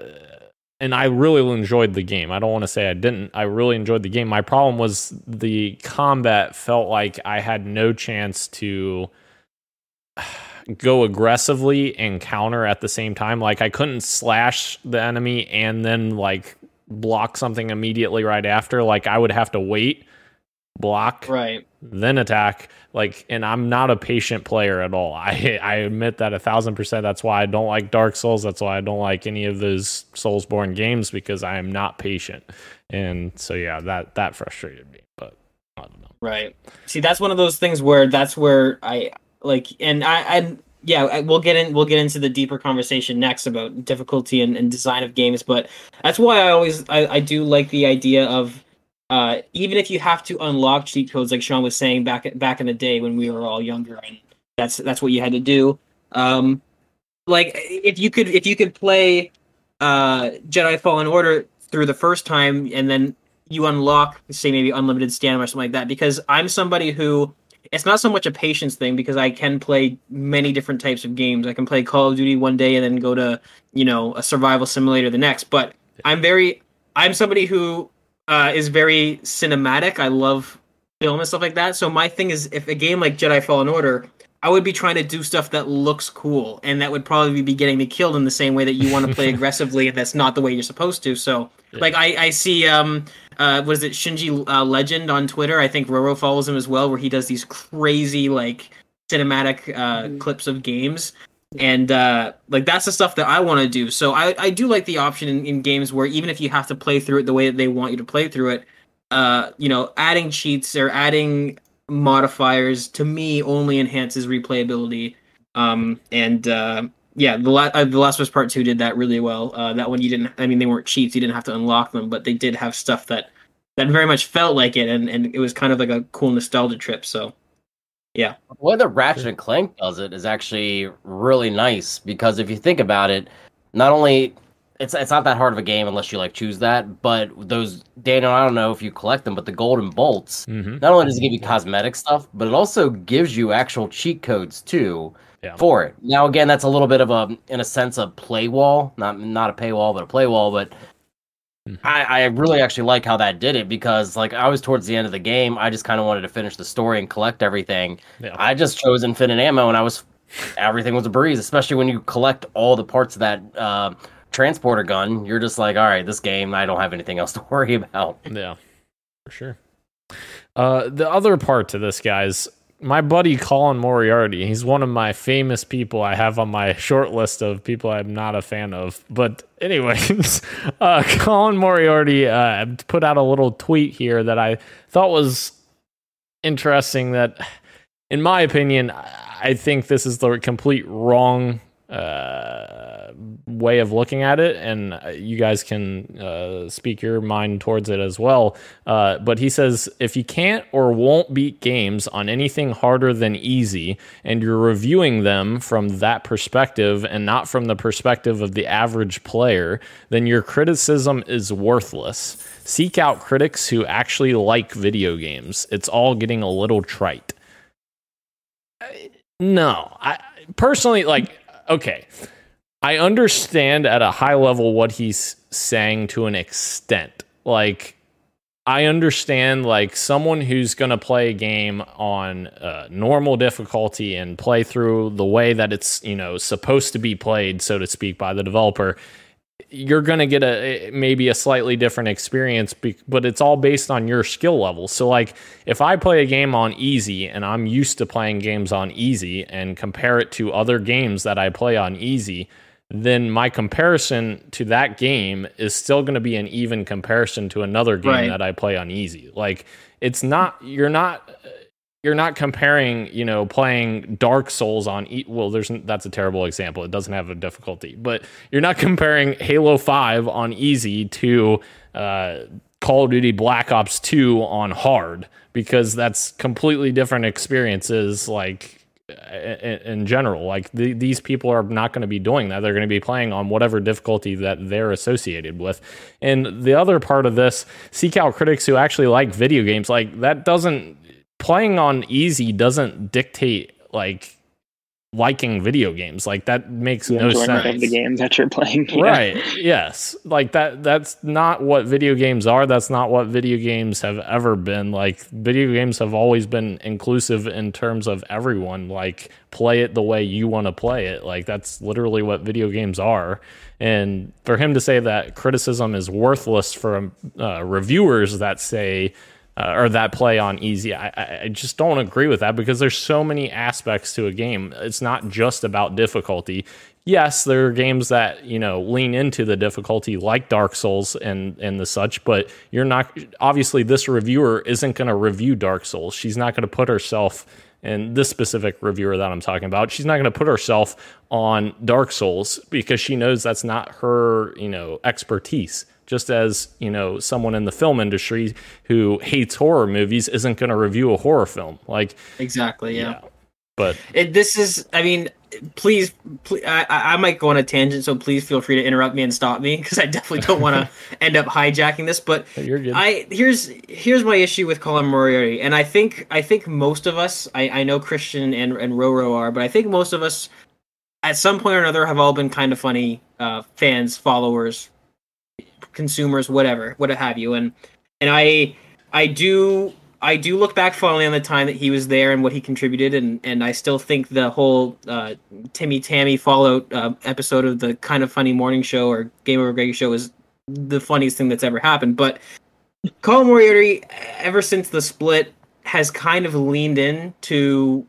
And I really enjoyed the game. I don't want to say I didn't. I really enjoyed the game. My problem was the combat felt like I had no chance to go aggressively and counter at the same time. Like I couldn't slash the enemy and then like block something immediately right after. Like I would have to wait, block, right, then attack. Like, and I'm not a patient player at all. I I admit that a thousand percent. That's why I don't like Dark Souls. That's why I don't like any of those Soulsborne games, because I am not patient. And so yeah, that that frustrated me. But I don't know. Right. See, that's one of those things where that's where I like, and I and yeah, we'll get in. We'll get into the deeper conversation next about difficulty and, and design of games. But that's why I always I, I do like the idea of. Uh, even if you have to unlock cheat codes, like Sean was saying back back in the day when we were all younger, and that's that's what you had to do. Um, like if you could if you could play uh, Jedi Fallen Order through the first time, and then you unlock, say maybe unlimited stamina or something like that. Because I'm somebody who, it's not so much a patience thing, because I can play many different types of games. I can play Call of Duty one day and then go to, you know, a survival simulator the next. But I'm very I'm somebody who. Uh, is very cinematic. I love film and stuff like that. So my thing is, if a game like Jedi Fallen Order, I would be trying to do stuff that looks cool, and that would probably be getting me killed in the same way that you want to play aggressively, and that's not the way you're supposed to. So, yeah. like, I, I see, um, uh, what is it, Shinji uh, Legend on Twitter? I think Roro follows him as well, where he does these crazy, like, cinematic uh, mm. clips of games. And, uh, like, that's the stuff that I want to do. So I, I do like the option in, in games where even if you have to play through it the way that they want you to play through it, uh, you know, adding cheats or adding modifiers, to me, only enhances replayability. Um, and, uh, yeah, the, la- uh, the Last of Us Part two did that really well. Uh, that one you didn't... I mean, they weren't cheats. You didn't have to unlock them, but they did have stuff that, that very much felt like it, and, and it was kind of like a cool nostalgia trip, so... Yeah. The way that Ratchet and Clank does it is actually really nice, because if you think about it, not only it's it's not that hard of a game unless you like choose that, but those, Daniel, I don't know if you collect them, but the golden bolts, mm-hmm. not only does it give you cosmetic stuff, but it also gives you actual cheat codes too yeah. for it. Now again, that's a little bit of a, in a sense, a play wall, not not a paywall, but a play wall, but I, I really actually like how that did it, because like I was towards the end of the game. I just kind of wanted to finish the story and collect everything. Yeah. I just chose infinite ammo, and I was everything was a breeze, especially when you collect all the parts of that uh, transporter gun. You're just like, all right, this game, I don't have anything else to worry about. Yeah, for sure. Uh, the other part to this, guys, my buddy Colin Moriarty, he's one of my famous people I have on my short list of people I'm not a fan of. But anyways, uh, Colin Moriarty uh, put out a little tweet here that I thought was interesting, that, in my opinion, I think this is the complete wrong uh, way of looking at it. And you guys can uh, speak your mind towards it as well. Uh, but he says, if you can't or won't beat games on anything harder than easy, and you're reviewing them from that perspective and not from the perspective of the average player, then your criticism is worthless. Seek out critics who actually like video games. It's all getting a little trite. No, I personally like, okay, I understand at a high level what he's saying to an extent. Like, I understand, like, someone who's going to play a game on uh, normal difficulty and play through the way that it's, you know, supposed to be played, so to speak, by the developer, you're going to get a maybe a slightly different experience, but it's all based on your skill level. So, like, if I play a game on easy and I'm used to playing games on easy and compare it to other games that I play on easy, then my comparison to that game is still going to be an even comparison to another game right. that I play on easy. Like, it's not, you're not... You're not comparing, you know, playing Dark Souls on... E- well, there's that's a terrible example. It doesn't have a difficulty. But you're not comparing Halo five on easy to uh, Call of Duty Black Ops two on hard, because that's completely different experiences. Like, in general. Like the, these people are not going to be doing that. They're going to be playing on whatever difficulty that they're associated with. And the other part of this, seek out critics who actually like video games. Like that doesn't, playing on easy doesn't dictate like liking video games. Like that makes the no sense. The game that you're playing, yeah. Right? Yes, like that. That's not what video games are. That's not what video games have ever been. Like video games have always been inclusive in terms of everyone. Like play it the way you want to play it. Like that's literally what video games are. And for him to say that criticism is worthless for uh, reviewers that say. Uh, or that play on easy. I, I just don't agree with that because there's so many aspects to a game. It's not just about difficulty. Yes, there are games that, you know, lean into the difficulty like Dark Souls and, and the such, but you're not, obviously this reviewer isn't going to review Dark Souls. She's not going to put herself in this specific reviewer that I'm talking about. She's not going to put herself on Dark Souls because she knows that's not her, you know, expertise. Just as, you know, someone in the film industry who hates horror movies isn't going to review a horror film. Like exactly, yeah. yeah. But it, this is, I mean, please, please I, I might go on a tangent, so please feel free to interrupt me and stop me because I definitely don't want to end up hijacking this. But You're good. I here's here's my issue with Colin Moriarty, and I think I think most of us, I, I know Christian and and Roro are, but I think most of us at some point or another have all been kind of funny uh, fans, followers. Consumers, whatever, what have you, and and I I do I do look back fondly on the time that he was there and what he contributed, and and I still think the whole uh, Timmy Tammy Fallout uh, episode of the Kind of Funny Morning Show or Game Over Greg Show is the funniest thing that's ever happened. But Colin Moriarty, ever since the split, has kind of leaned in to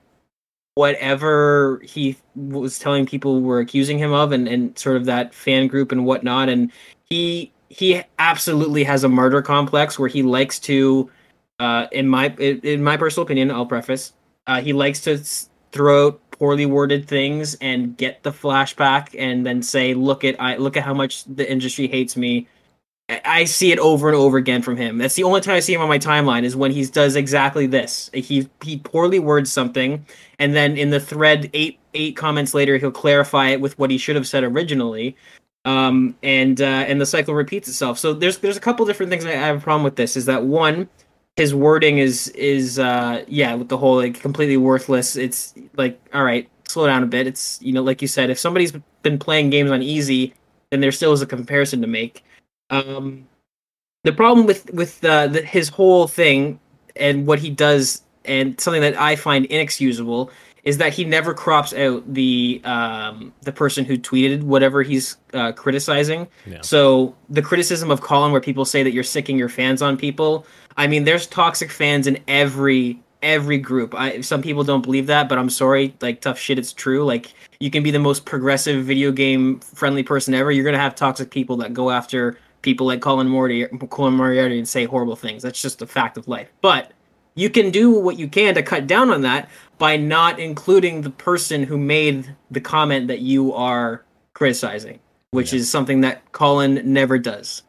whatever he was telling people were accusing him of, and and sort of that fan group and whatnot, and he. He absolutely has a martyr complex where he likes to, uh, in my in my personal opinion, I'll preface, uh, he likes to throw out poorly worded things and get the flashback and then say, "Look at I look at how much the industry hates me." I see it over and over again from him. That's the only time I see him on my timeline is when he does exactly this. He he poorly words something, and then in the thread eight eight comments later, he'll clarify it with what he should have said originally. Um, and uh, and the cycle repeats itself. So there's there's a couple different things I have a problem with. This is that one, his wording is is uh, yeah, with the whole like completely worthless. It's like, all right, slow down a bit. It's, you know, like you said, if somebody's been playing games on easy, then there still is a comparison to make. Um, the problem with with uh, the, his whole thing and what he does, and something that I find inexcusable, is that he never crops out the um, the person who tweeted whatever he's uh, criticizing. Yeah. So the criticism of Colin where people say that you're sicking your fans on people, I mean, there's toxic fans in every every group. I, some people don't believe that, but I'm sorry, like, tough shit, it's true. Like, you can be the most progressive video game friendly person ever. You're going to have toxic people that go after people like Colin Moriarty, Colin Moriarty and say horrible things. That's just a fact of life. But you can do what you can to cut down on that by not including the person who made the comment that you are criticizing, which yeah. is something that Colin never does.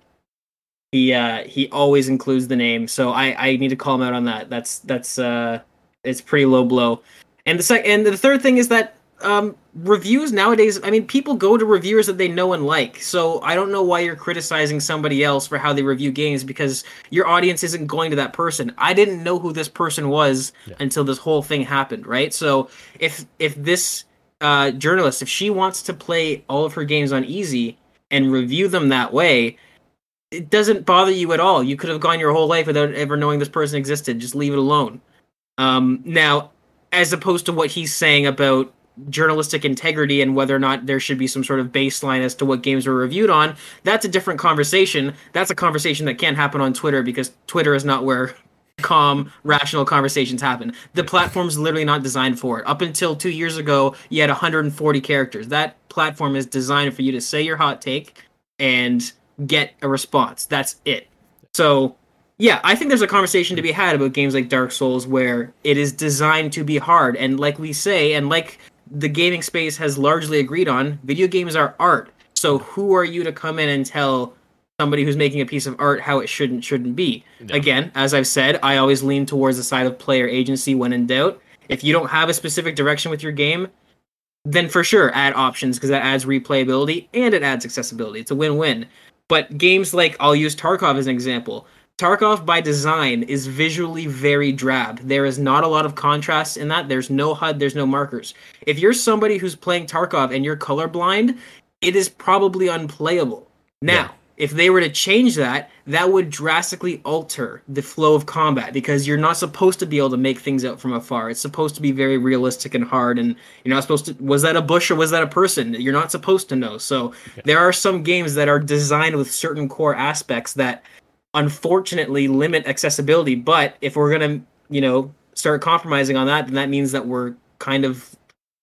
He uh, he always includes the name, so I, I need to call him out on that. That's that's uh, it's pretty low blow. And the sec- and the third thing is that um, reviews nowadays, I mean, people go to reviewers that they know and like. So I don't know why you're criticizing somebody else for how they review games because your audience isn't going to that person. I didn't know who this person was yeah. until this whole thing happened, right? So if if this uh, journalist, if she wants to play all of her games on easy and review them that way, it doesn't bother you at all. You could have gone your whole life without ever knowing this person existed. Just leave it alone. Um, now, as opposed to what he's saying about journalistic integrity and whether or not there should be some sort of baseline as to what games were reviewed on, that's a different conversation. That's a conversation that can't happen on Twitter because Twitter is not where calm, rational conversations happen. The platform's literally not designed for it. Up until two years ago, you had one hundred forty characters. That platform is designed for you to say your hot take and get a response. That's it. So yeah, I think there's a conversation to be had about games like Dark Souls where it is designed to be hard. And like we say, and like the gaming space has largely agreed on, video games are art. So who are you to come in and tell somebody who's making a piece of art how it shouldn't shouldn't be? Yeah. Again, as I've said, I always lean towards the side of player agency when in doubt. If you don't have a specific direction with your game, then for sure add options, because that adds replayability and it adds accessibility. It's a win-win. But games like, I'll use Tarkov as an example. Tarkov by design is visually very drab. There is not a lot of contrast in that. There's no H U D, there's no markers. If you're somebody who's playing Tarkov and you're colorblind, it is probably unplayable. Now, yeah. If they were to change that, that would drastically alter the flow of combat, because you're not supposed to be able to make things out from afar. It's supposed to be very realistic and hard, and you're not supposed to, was that a bush or was that a person? You're not supposed to know. So yeah. There are some games that are designed with certain core aspects that unfortunately limit accessibility, but if we're going to, you know, start compromising on that, then that means that we're kind of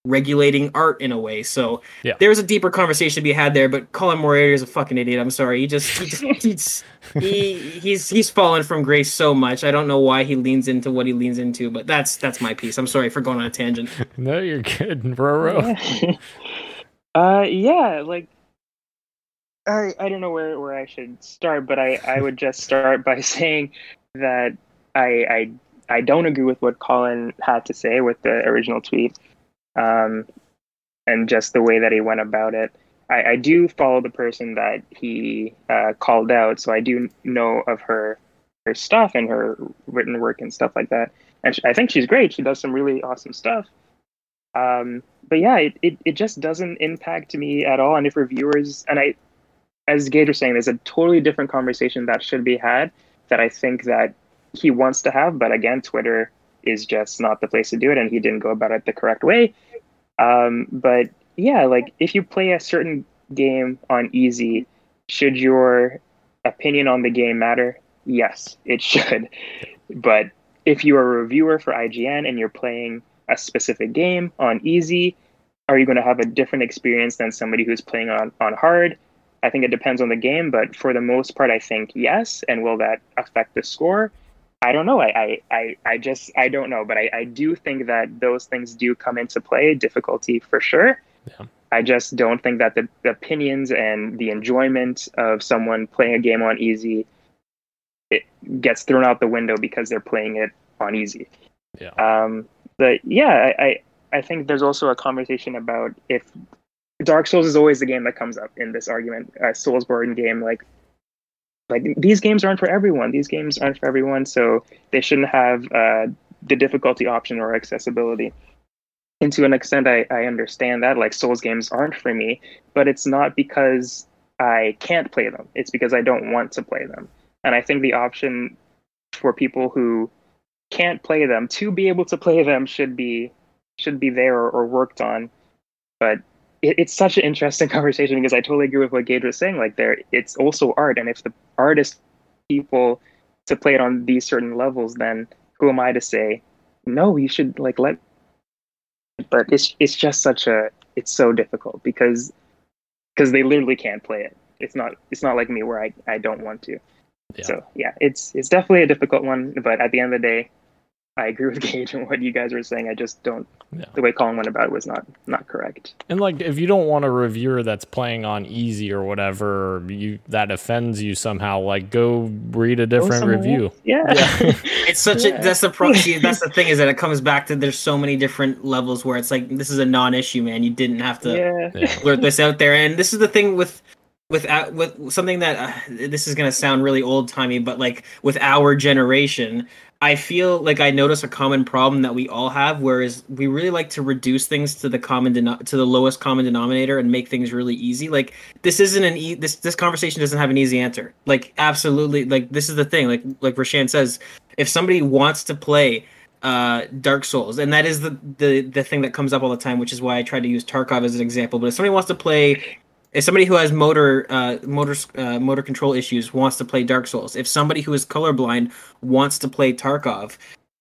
regulating art in a way. So yeah. There's a deeper conversation to be had there, but Colin Moriarty is a fucking idiot. I'm sorry. He just, he just he's, he, he's, he's fallen from grace so much. I don't know why he leans into what he leans into, but that's, that's my piece. I'm sorry for going on a tangent. No, you're good. Roro. uh, yeah. Like, I, I don't know where, where I should start, but I, I would just start by saying that I, I, I don't agree with what Colin had to say with the original tweet. Um, and just the way that he went about it. I, I do follow the person that he uh, called out, so I do know of her her stuff and her written work and stuff like that. And she, I think she's great. She does some really awesome stuff. Um, but yeah, it, it, it just doesn't impact me at all. And if reviewers, and I, as Gage was saying, there's a totally different conversation that should be had that I think that he wants to have. But again, Twitter is just not the place to do it, and he didn't go about it the correct way. Um, but yeah, like if you play a certain game on easy, should your opinion on the game matter? Yes, it should. But if you are a reviewer for I G N and you're playing a specific game on easy, are you going to have a different experience than somebody who's playing on, on hard? I think it depends on the game, but for the most part, I think yes. And will that affect the score? I don't know. I, I, I just, I don't know. But I, I do think that those things do come into play. Difficulty for sure. Yeah. I just don't think that the, the opinions and the enjoyment of someone playing a game on easy, it gets thrown out the window because they're playing it on easy. Yeah. Um, but yeah, I, I, I think there's also a conversation about if Dark Souls is always the game that comes up in this argument, a Soulsborne game, like, Like, these games aren't for everyone. These games aren't for everyone, so they shouldn't have uh, the difficulty option or accessibility. And to an extent, I, I understand that. Like, Souls games aren't for me, but it's not because I can't play them. It's because I don't want to play them. And I think the option for people who can't play them to be able to play them should be should be there or, or worked on. But it's such an interesting conversation, because I totally agree with what Gage was saying. Like, there, it's also art, and if the artist people to play it on these certain levels, then who am I to say no? You should like let. But it's it's just such a it's so difficult because because they literally can't play it. It's not it's not like me where I, I don't want to. Yeah. So yeah, it's it's definitely a difficult one. But at the end of the day, I agree with Gage and what you guys were saying. I just don't. Yeah. The way Colin went about it was not not correct. And like, if you don't want a reviewer that's playing on easy or whatever, you that offends you somehow, like go read a different review. Yeah. yeah, it's such yeah. a that's the pro- see, that's the thing, is that it comes back to there's so many different levels where it's like, this is a non-issue, man. You didn't have to yeah. blurt this out there. And this is the thing with. With, with something that, uh, this is going to sound really old-timey, but like with our generation, I feel like I notice a common problem that we all have, whereas we really like to reduce things to the common deno- to the lowest common denominator and make things really easy. Like, this isn't an e- this this conversation doesn't have an easy answer. Like, absolutely, like this is the thing. Like like Rashan says, if somebody wants to play Uh, Dark Souls, and that is the, the the thing that comes up all the time, which is why I tried to use Tarkov as an example. But if somebody wants to play, if somebody who has motor uh, motor uh, motor control issues wants to play Dark Souls, if somebody who is colorblind wants to play Tarkov,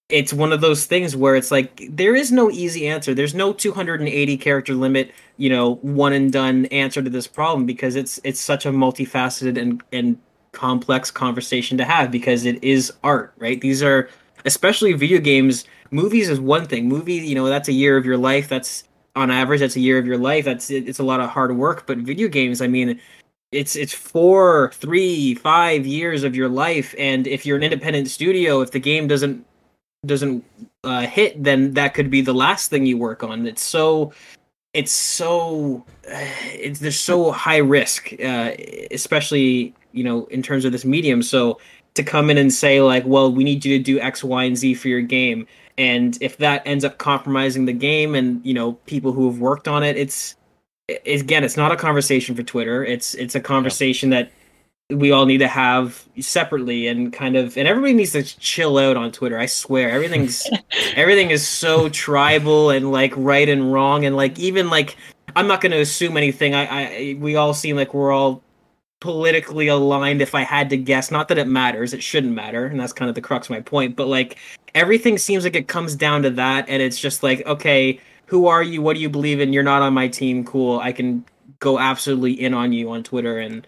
it's one of those things where it's like, there is no easy answer. There's no two hundred eighty character limit, you know, one and done answer to this problem, because it's it's such a multifaceted and, and complex conversation to have, because it is art, right? These are, especially video games, movies is one thing. Movie, you know, that's a year of your life. That's on average, that's a year of your life. That's it's a lot of hard work. But video games, I mean, it's it's four, three, five years of your life. And if you're an independent studio, if the game doesn't doesn't uh, hit, then that could be the last thing you work on. It's so, it's so, it's there's so high risk, uh, especially you know in terms of this medium. So to come in and say like, well, we need you to do X, Y, and Z for your game, and if that ends up compromising the game and you know people who have worked on it, it's, it's again, it's not a conversation for Twitter. It's it's a conversation yeah. that we all need to have separately and kind of, and everybody needs to chill out on Twitter. I swear everything's, everything is so tribal and like right and wrong. And like, even like, I'm not going to assume anything. I, I, we all seem like we're all politically aligned. If I had to guess, not that it matters, it shouldn't matter. And that's kind of the crux of my point, but like everything seems like it comes down to that. And it's just like, okay, who are you? What do you believe in? You're not on my team. Cool. I can go absolutely in on you on Twitter. And,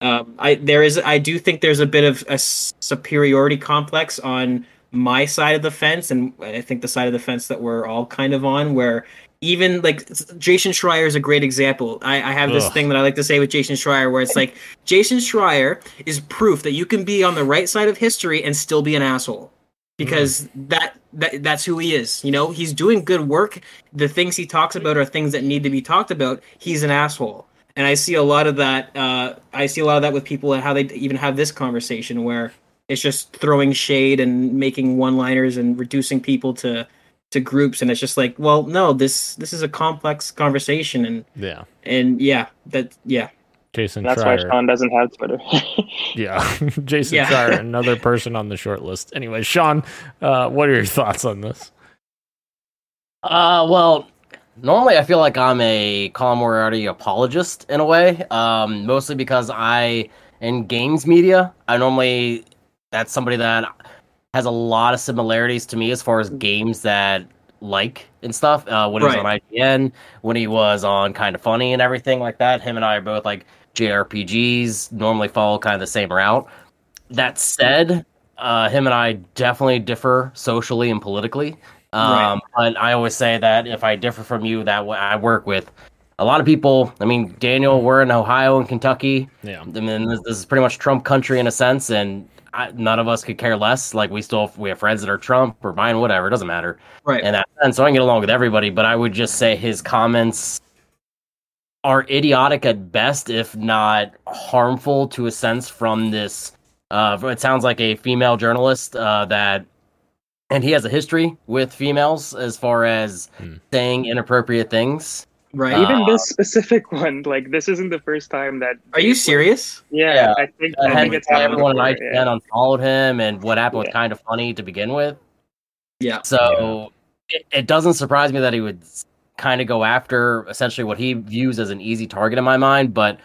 Um, I there is I do think there's a bit of a superiority complex on my side of the fence, and I think the side of the fence that we're all kind of on, where even like Jason Schreier is a great example. I, I have this Ugh. thing that I like to say with Jason Schreier, where it's like Jason Schreier is proof that you can be on the right side of history and still be an asshole, because mm. that, that that's who he is. You know, he's doing good work. The things he talks about are things that need to be talked about. He's an asshole. And I see a lot of that. Uh, I see a lot of that with people and how they even have this conversation, where it's just throwing shade and making one-liners and reducing people to, to groups. And it's just like, well, no, this this is a complex conversation. And yeah, and yeah, that yeah. Jason. That's Schreier. Why Sean doesn't have Twitter. yeah, Jason yeah. Schreier, another person on the short list. Anyway, Sean, uh, what are your thoughts on this? Uh, well. Normally, I feel like I'm a Colin Moriarty apologist in a way, um, mostly because I, in games media, I normally, that's somebody that has a lot of similarities to me as far as games that like and stuff. Uh, when he right. was on I G N, when he was on Kind of Funny and everything like that, him and I are both like J R P Gs, normally follow kind of the same route. That said, uh, him and I definitely differ socially and politically. Um, right. But I always say that if I differ from you, that w- I work with a lot of people. I mean, Daniel, we're in Ohio and Kentucky. Yeah. I mean, this, this is pretty much Trump country in a sense, and I, none of us could care less. Like, we still we have friends that are Trump or Biden, whatever. It doesn't matter. Right. And that sense, so I can get along with everybody. But I would just say his comments are idiotic at best, if not harmful to a sense from this. Uh, it sounds like a female journalist uh, that. And he has a history with females as far as hmm. saying inappropriate things. Right. Uh, Even this specific one, like, this isn't the first time that... Are you serious? Yeah, yeah. I think, I think it's happened Everyone before, in I G N yeah. unfollowed him, and what happened yeah. was kind of funny to begin with. Yeah. So yeah. It, it doesn't surprise me that he would kind of go after essentially what he views as an easy target in my mind, but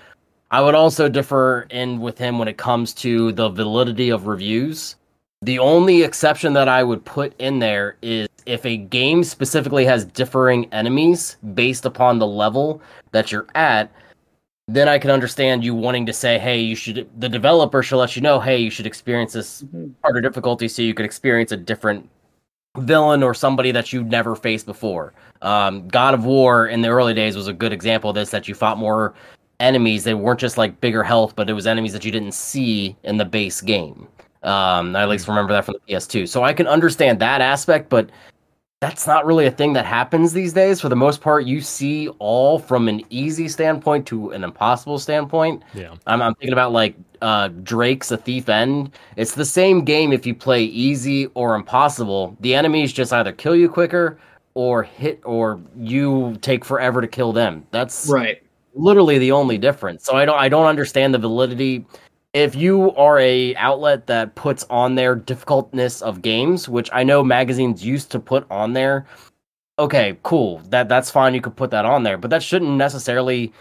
I would also differ in with him when it comes to the validity of reviews. The only exception that I would put in there is if a game specifically has differing enemies based upon the level that you're at, then I can understand you wanting to say, hey, you should, the developer should let you know, hey, you should experience this harder difficulty so you could experience a different villain or somebody that you've never faced before. Um, God of War in the early days was a good example of this, that you fought more enemies. They weren't just like bigger health, but it was enemies that you didn't see in the base game. Um, I at least remember that from the P S two. So I can understand that aspect, but that's not really a thing that happens these days. For the most part, you see all from an easy standpoint to an impossible standpoint. Yeah, I'm, I'm thinking about like uh, Drake's A Thief End. It's the same game if you play easy or impossible. The enemies just either kill you quicker or hit, or you take forever to kill them. That's right. Literally the only difference. So I don't, I don't understand the validity. If you are a outlet that puts on their difficultness of games, which I know magazines used to put on there, okay, cool, that that's fine, you could put that on there, but that shouldn't necessarily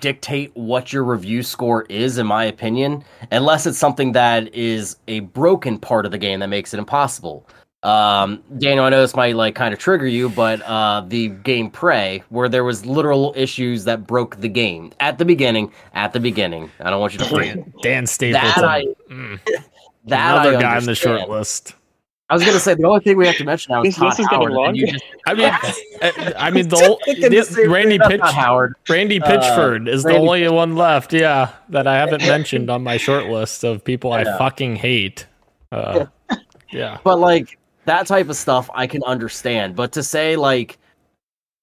dictate what your review score is, in my opinion, unless it's something that is a broken part of the game that makes it impossible. Um, Daniel, I know this might like kind of trigger you, but uh, the game Prey, where there was literal issues that broke the game at the beginning. At the beginning, I don't want you to forget Dan Stapleton. That I, mm. that another I guy on the short list. I was gonna say the only thing we have to mention now is this, Todd this is Howard. Long. Just, I mean, I, I mean the, whole, the Randy Pitch Howard, Randy Pitchford uh, is Randy the only Pitch. one left. Yeah, that I haven't mentioned on my short list of people I, I fucking hate. Uh, yeah, but like. that type of stuff I can understand. But to say, like,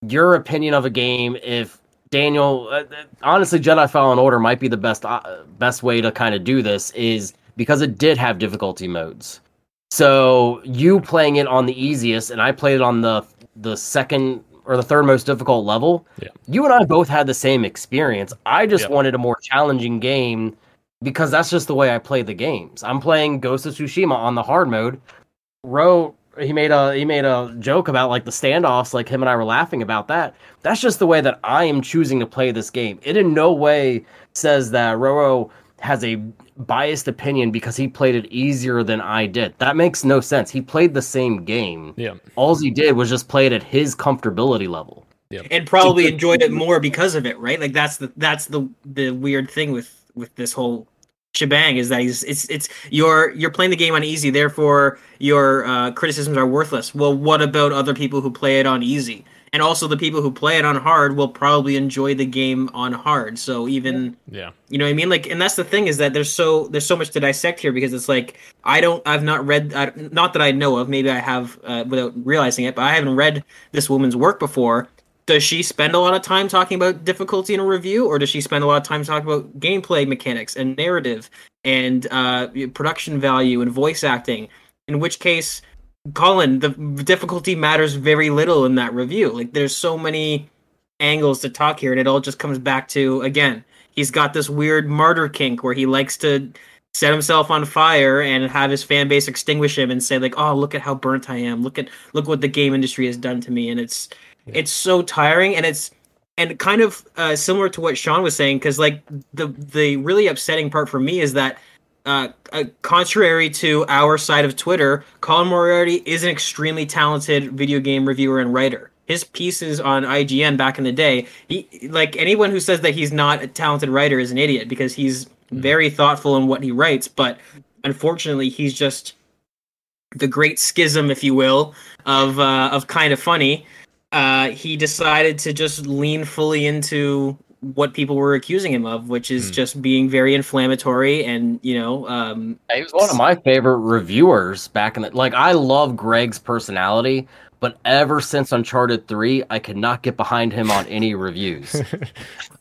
your opinion of a game, if Daniel, uh, honestly, Jedi Fallen Order might be the best uh, best way to kind of do this, is because it did have difficulty modes. So you playing it on the easiest, and I played it on the the second or the third most difficult level. Yeah. You and I both had the same experience. I just yeah. wanted a more challenging game because that's just the way I play the games. I'm playing Ghost of Tsushima on the hard mode. Ro, he made a he made a joke about like the standoffs. Like him and I were laughing about that. That's just the way that I am choosing to play this game. It in no way says that Roro has a biased opinion because he played it easier than I did. That makes no sense. He played the same game. Yeah. All he did was just play it at his comfortability level. Yeah. And probably enjoyed it more because of it, right? Like that's the that's the the weird thing with with this whole shebang, is that he's it's it's you're you're playing the game on easy, therefore your uh, criticisms are worthless. Well, what about other people who play it on easy? And also the people who play it on hard will probably enjoy the game on hard. So even, yeah, you know what I mean? Like, and that's the thing, is that there's so, there's so much to dissect here, because it's like, I don't, I've not read, I, not that I know of, maybe I have uh, without realizing it, but I haven't read this woman's work before. Does she spend a lot of time talking about difficulty in a review, or does she spend a lot of time talking about gameplay mechanics and narrative and uh, production value and voice acting? In which case, Colin, the difficulty matters very little in that review. Like, there's so many angles to talk here, and it all just comes back to, again, he's got this weird martyr kink where he likes to set himself on fire and have his fan base extinguish him and say, like, oh, look at how burnt I am. Look at look what the game industry has done to me. And it's yeah. it's so tiring, and it's and kind of uh, similar to what Sean was saying, because, like, the, the really upsetting part for me is that Uh, uh, contrary to our side of Twitter, Colin Moriarty is an extremely talented video game reviewer and writer. His pieces on I G N back in the day, he like anyone who says that he's not a talented writer is an idiot, because he's very thoughtful in what he writes. But unfortunately, he's just the great schism, if you will, of uh, of kind of funny. Uh, he decided to just lean fully into what people were accusing him of, which is mm. just being very inflammatory. And, you know, um, he was one of my favorite reviewers back in the, like, I love Greg's personality, but ever since Uncharted three, I could not get behind him on any reviews.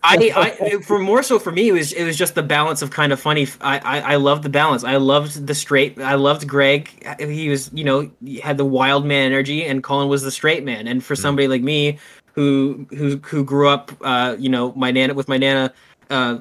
I, I, for more so for me, it was, it was just the balance of kind of funny. I, I, I loved the balance. I loved the straight. I loved Greg. He was, you know, he had the wild man energy, and Colin was the straight man. And for mm. somebody like me, Who who who grew up, uh, you know, my nana with my nana uh,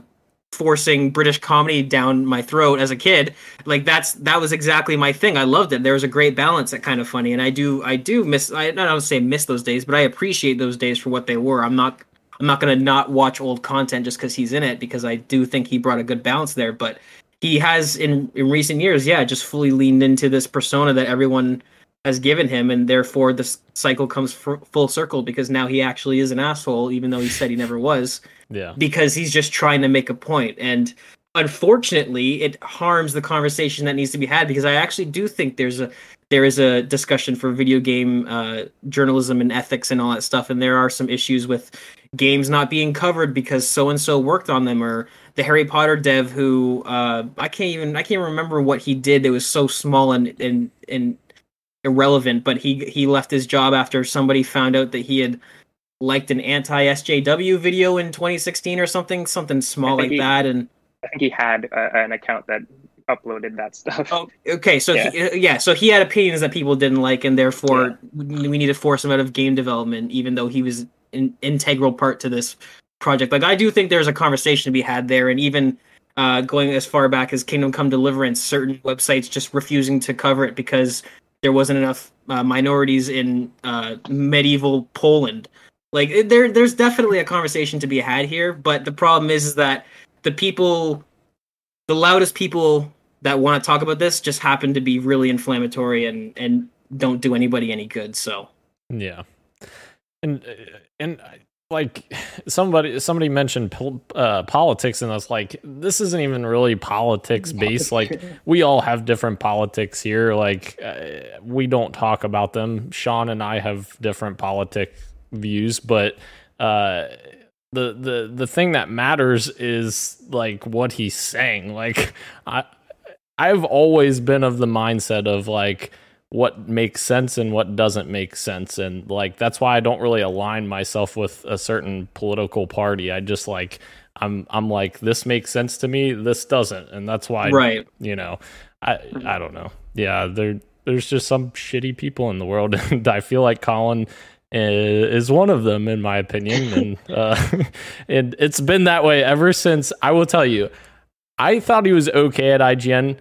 forcing British comedy down my throat as a kid. Like that's that was exactly my thing. I loved it. There was a great balance that kind of funny, and I do I do miss. I don't say miss those days, but I appreciate those days for what they were. I'm not I'm not gonna not watch old content just because he's in it, because I do think he brought a good balance there. But he has in in recent years, yeah, just fully leaned into this persona that everyone has given him, and therefore this cycle comes f- full circle, because now he actually is an asshole, even though he said he never was. Yeah. Because he's just trying to make a point, and unfortunately, it harms the conversation that needs to be had. Because I actually do think there's a there is a discussion for video game uh, journalism and ethics and all that stuff, and there are some issues with games not being covered because so and so worked on them, or the Harry Potter dev who uh, I can't even I can't remember what he did. It was so small and and and. irrelevant, but he he left his job after somebody found out that he had liked an anti S J W video in twenty sixteen or something something small like he, that. And I think he had a, an account that uploaded that stuff. Oh, okay, so yeah. He, yeah, so he had opinions that people didn't like, and therefore yeah. we need to force him out of game development, even though he was an integral part to this project. Like I do think there's a conversation to be had there, and even uh, going as far back as Kingdom Come Deliverance, certain websites just refusing to cover it because there wasn't enough uh, minorities in uh, medieval Poland. Like it, there, there's definitely a conversation to be had here. But the problem is, is that the people, the loudest people that want to talk about this, just happen to be really inflammatory and, and don't do anybody any good. So yeah, and and like somebody somebody mentioned pol- uh, politics, and I was like, this isn't even really politics based. Like we all have different politics here. Like uh, we don't talk about them. Sean and I have different politic views, but uh, the the the thing that matters is like what he's saying. Like I I've always been of the mindset of like, what makes sense and what doesn't make sense. And like, that's why I don't really align myself with a certain political party. I just like, I'm, I'm like, this makes sense to me. This doesn't. And that's why, right. you know, I, I don't know. Yeah. There, there's just some shitty people in the world. And I feel like Colin is one of them, in my opinion. And, uh, and it's been that way ever since. I will tell you, I thought he was okay at I G N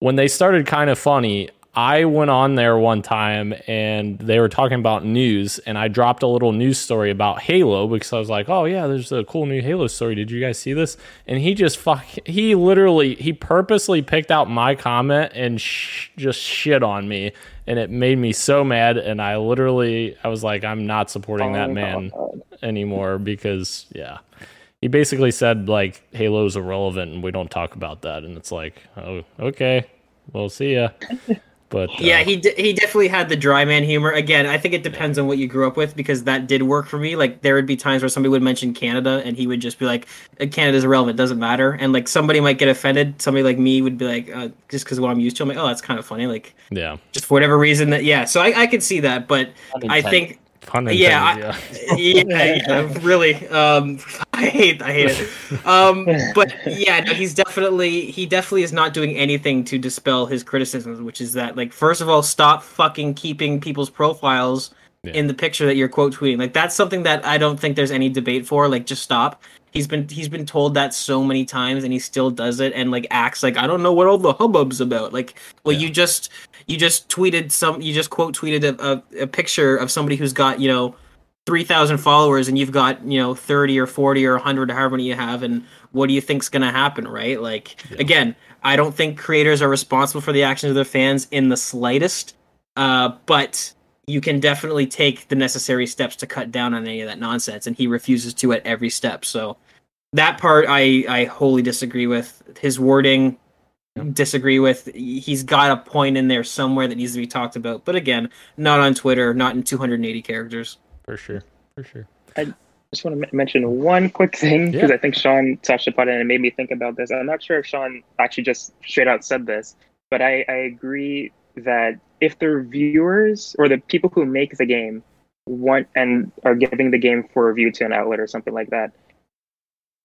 when they started kind of funny. I went on there one time and they were talking about news, and I dropped a little news story about Halo because I was like, oh yeah, there's a cool new Halo story. Did you guys see this? And he just fuck, he literally, he purposely picked out my comment and sh- just shit on me. And it made me so mad. And I literally, I was like, I'm not supporting oh, that man God. anymore because yeah, he basically said like Halo's irrelevant and we don't talk about that. And it's like, oh, okay, well, see ya. But, uh, yeah, he d- he definitely had the dry man humor. Again, I think it depends on what you grew up with, because that did work for me. Like, there would be times where somebody would mention Canada, and he would just be like, Canada's irrelevant, doesn't matter. And, like, somebody might get offended. Somebody like me would be like, uh, just because of what I'm used to, I'm like, oh, that's kind of funny. Like, yeah, just for whatever reason. that Yeah, so I, I could see that, but I think... Pun intended, yeah, I, yeah, yeah, really. Um, I hate, I hate it. Um, but yeah, no, he's definitely, he definitely is not doing anything to dispel his criticisms, which is that, like, first of all, stop fucking keeping people's profiles yeah. in the picture that you're quote tweeting. Like, that's something that I don't think there's any debate for. Like, just stop. He's been, he's been told that so many times, and he still does it, and like acts like, I don't know what all the hubbub's about. Like, well, yeah. you just. You just tweeted some. You just quote tweeted a, a, a picture of somebody who's got, you know, three thousand followers, and you've got, you know, thirty or forty or a hundred, however many you have. And what do you think's gonna happen, right? Like, yeah. again, I don't think creators are responsible for the actions of their fans in the slightest. Uh, but you can definitely take the necessary steps to cut down on any of that nonsense, and he refuses to at every step. So that part, I I wholly disagree with. His wording. Disagree with. He's got a point in there somewhere that needs to be talked about, but again, not on Twitter, not in two hundred eighty characters. For sure, for sure. I just want to mention one quick thing because yeah. I think Sean touched upon it and it made me think about this. I'm not sure if Sean actually just straight out said this, but I, I agree that if the reviewers or the people who make the game want and are giving the game for review to an outlet or something like that,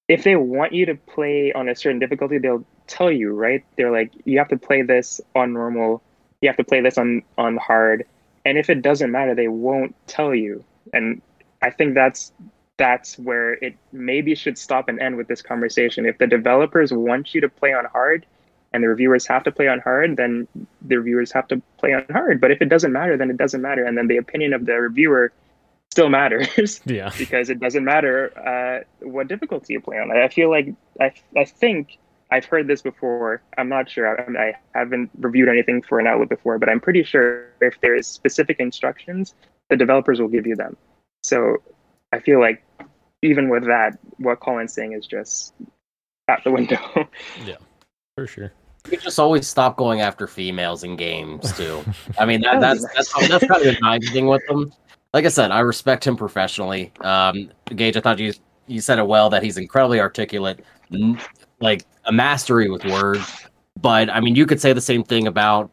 if they want you to play on a certain difficulty, they'll tell you, right? They're like, you have to play this on normal, you have to play this on, on hard. And if it doesn't matter, they won't tell you. And I think that's that's where it maybe should stop and end with this conversation. If the developers want you to play on hard and the reviewers have to play on hard, then the reviewers have to play on hard. But if it doesn't matter, then it doesn't matter. And then the opinion of the reviewer still matters, yeah. because it doesn't matter uh, what difficulty you play on. I feel like, I, I think I've heard this before. I'm not sure. I, mean, I haven't reviewed anything for an outlet before, but I'm pretty sure if there is specific instructions, the developers will give you them. So I feel like even with that, what Colin's saying is just out the window. Yeah, for sure. You just always stop going after females in games too. I mean, that, that's, that's, that's, that's kind of my thing with them. Like I said, I respect him professionally. Um, Gage, I thought you you said it well, that he's incredibly articulate, like a mastery with words. But, I mean, you could say the same thing about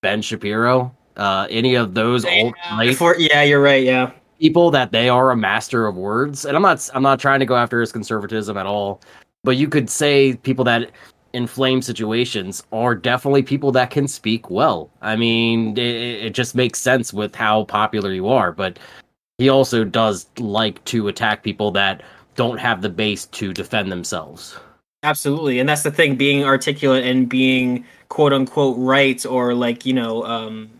Ben Shapiro, uh, any of those yeah, old before, yeah, you're right, yeah. people that they are a master of words. And I'm not, I'm not trying to go after his conservatism at all, but you could say people that inflame situations are definitely people that can speak well. I mean, it, it just makes sense with how popular you are, but he also does like to attack people that don't have the base to defend themselves. Absolutely. And that's the thing, being articulate and being quote unquote right or like, you know, um,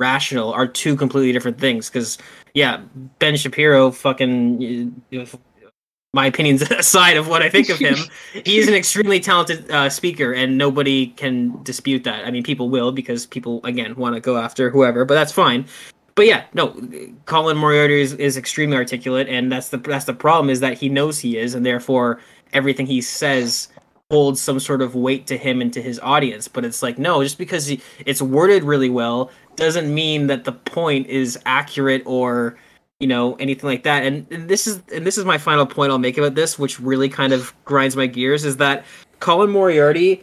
rational are two completely different things. Because, yeah, Ben Shapiro fucking... You know, my opinions aside of what I think of him, he's an extremely talented uh, speaker, and nobody can dispute that. I mean, people will, because people, again, want to go after whoever, but that's fine. But yeah, no, Colin Moriarty is, is extremely articulate, and that's the that's the problem, is that he knows he is, and therefore everything he says holds some sort of weight to him and to his audience. But it's like, no, just because he, it's worded really well doesn't mean that the point is accurate or... you know, anything like that. And, and this is and this is my final point I'll make about this, which really kind of grinds my gears, is that Colin Moriarty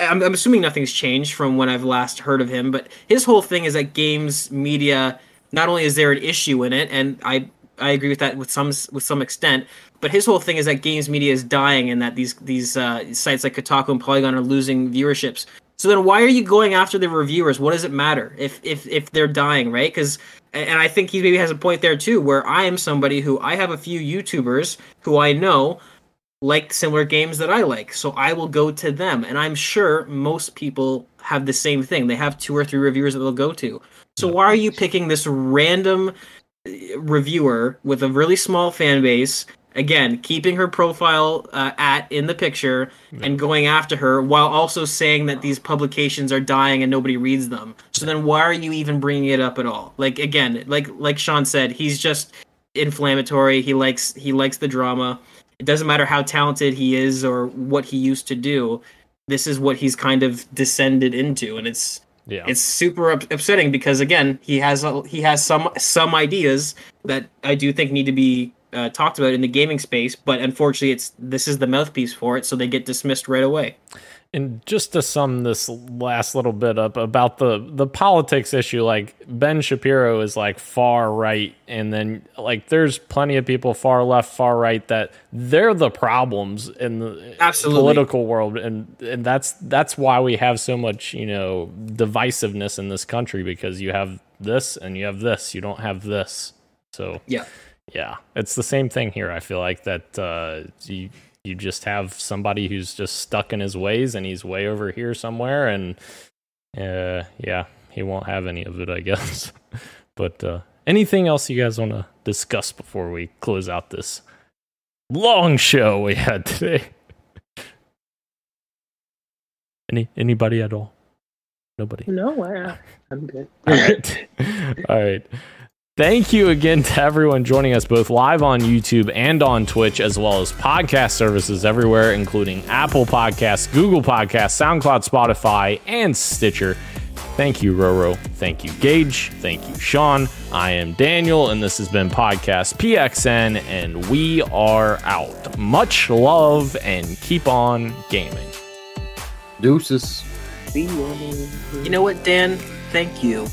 I'm, I'm assuming nothing's changed from when I've last heard of him, but his whole thing is that games media, not only is there an issue in it, and I I agree with that with some with some extent, but his whole thing is that games media is dying and that these these uh, sites like Kotaku and Polygon are losing viewerships. So then why are you going after the reviewers? What does it matter if if, if they're dying, right? Because, and I think he maybe has a point there too, where I am somebody who, I have a few YouTubers who I know like similar games that I like, so I will go to them. And I'm sure most people have the same thing. They have two or three reviewers that they'll go to. So why are you picking this random reviewer with a really small fan base? Again, keeping her profile uh, at in the picture and going after her, while also saying that these publications are dying and nobody reads them. So then why are you even bringing it up at all? Like, again, like like Sean said, he's just inflammatory. He likes he likes the drama. It doesn't matter how talented he is or what he used to do. This is what he's kind of descended into, and it's yeah. it's super upsetting because, again, he has a, he has some some ideas that I do think need to be Uh, talked about in the gaming space, but unfortunately it's this is the mouthpiece for it, so they get dismissed right away. And just to sum this last little bit up about the the politics issue, like Ben Shapiro is like far right, and then like there's plenty of people far left, far right that they're the problems in the Absolutely. Political world, and and that's that's why we have so much, you know, divisiveness in this country, because you have this and you have this, you don't have this. So yeah. Yeah, it's the same thing here. I feel like that uh, you you just have somebody who's just stuck in his ways, and he's way over here somewhere, and uh, yeah, he won't have any of it, I guess. But uh, anything else you guys want to discuss before we close out this long show we had today? Any anybody at all? Nobody. No, I, I'm good. All right. All right. Thank you again to everyone joining us both live on YouTube and on Twitch, as well as podcast services everywhere, including Apple Podcasts, Google Podcasts, SoundCloud, Spotify, and Stitcher. Thank you, Roro. Thank you, Gage. Thank you, Sean. I am Daniel, and this has been Podcast P X N, and we are out. Much love, and keep on gaming. Deuces. You know what, Dan? Thank you.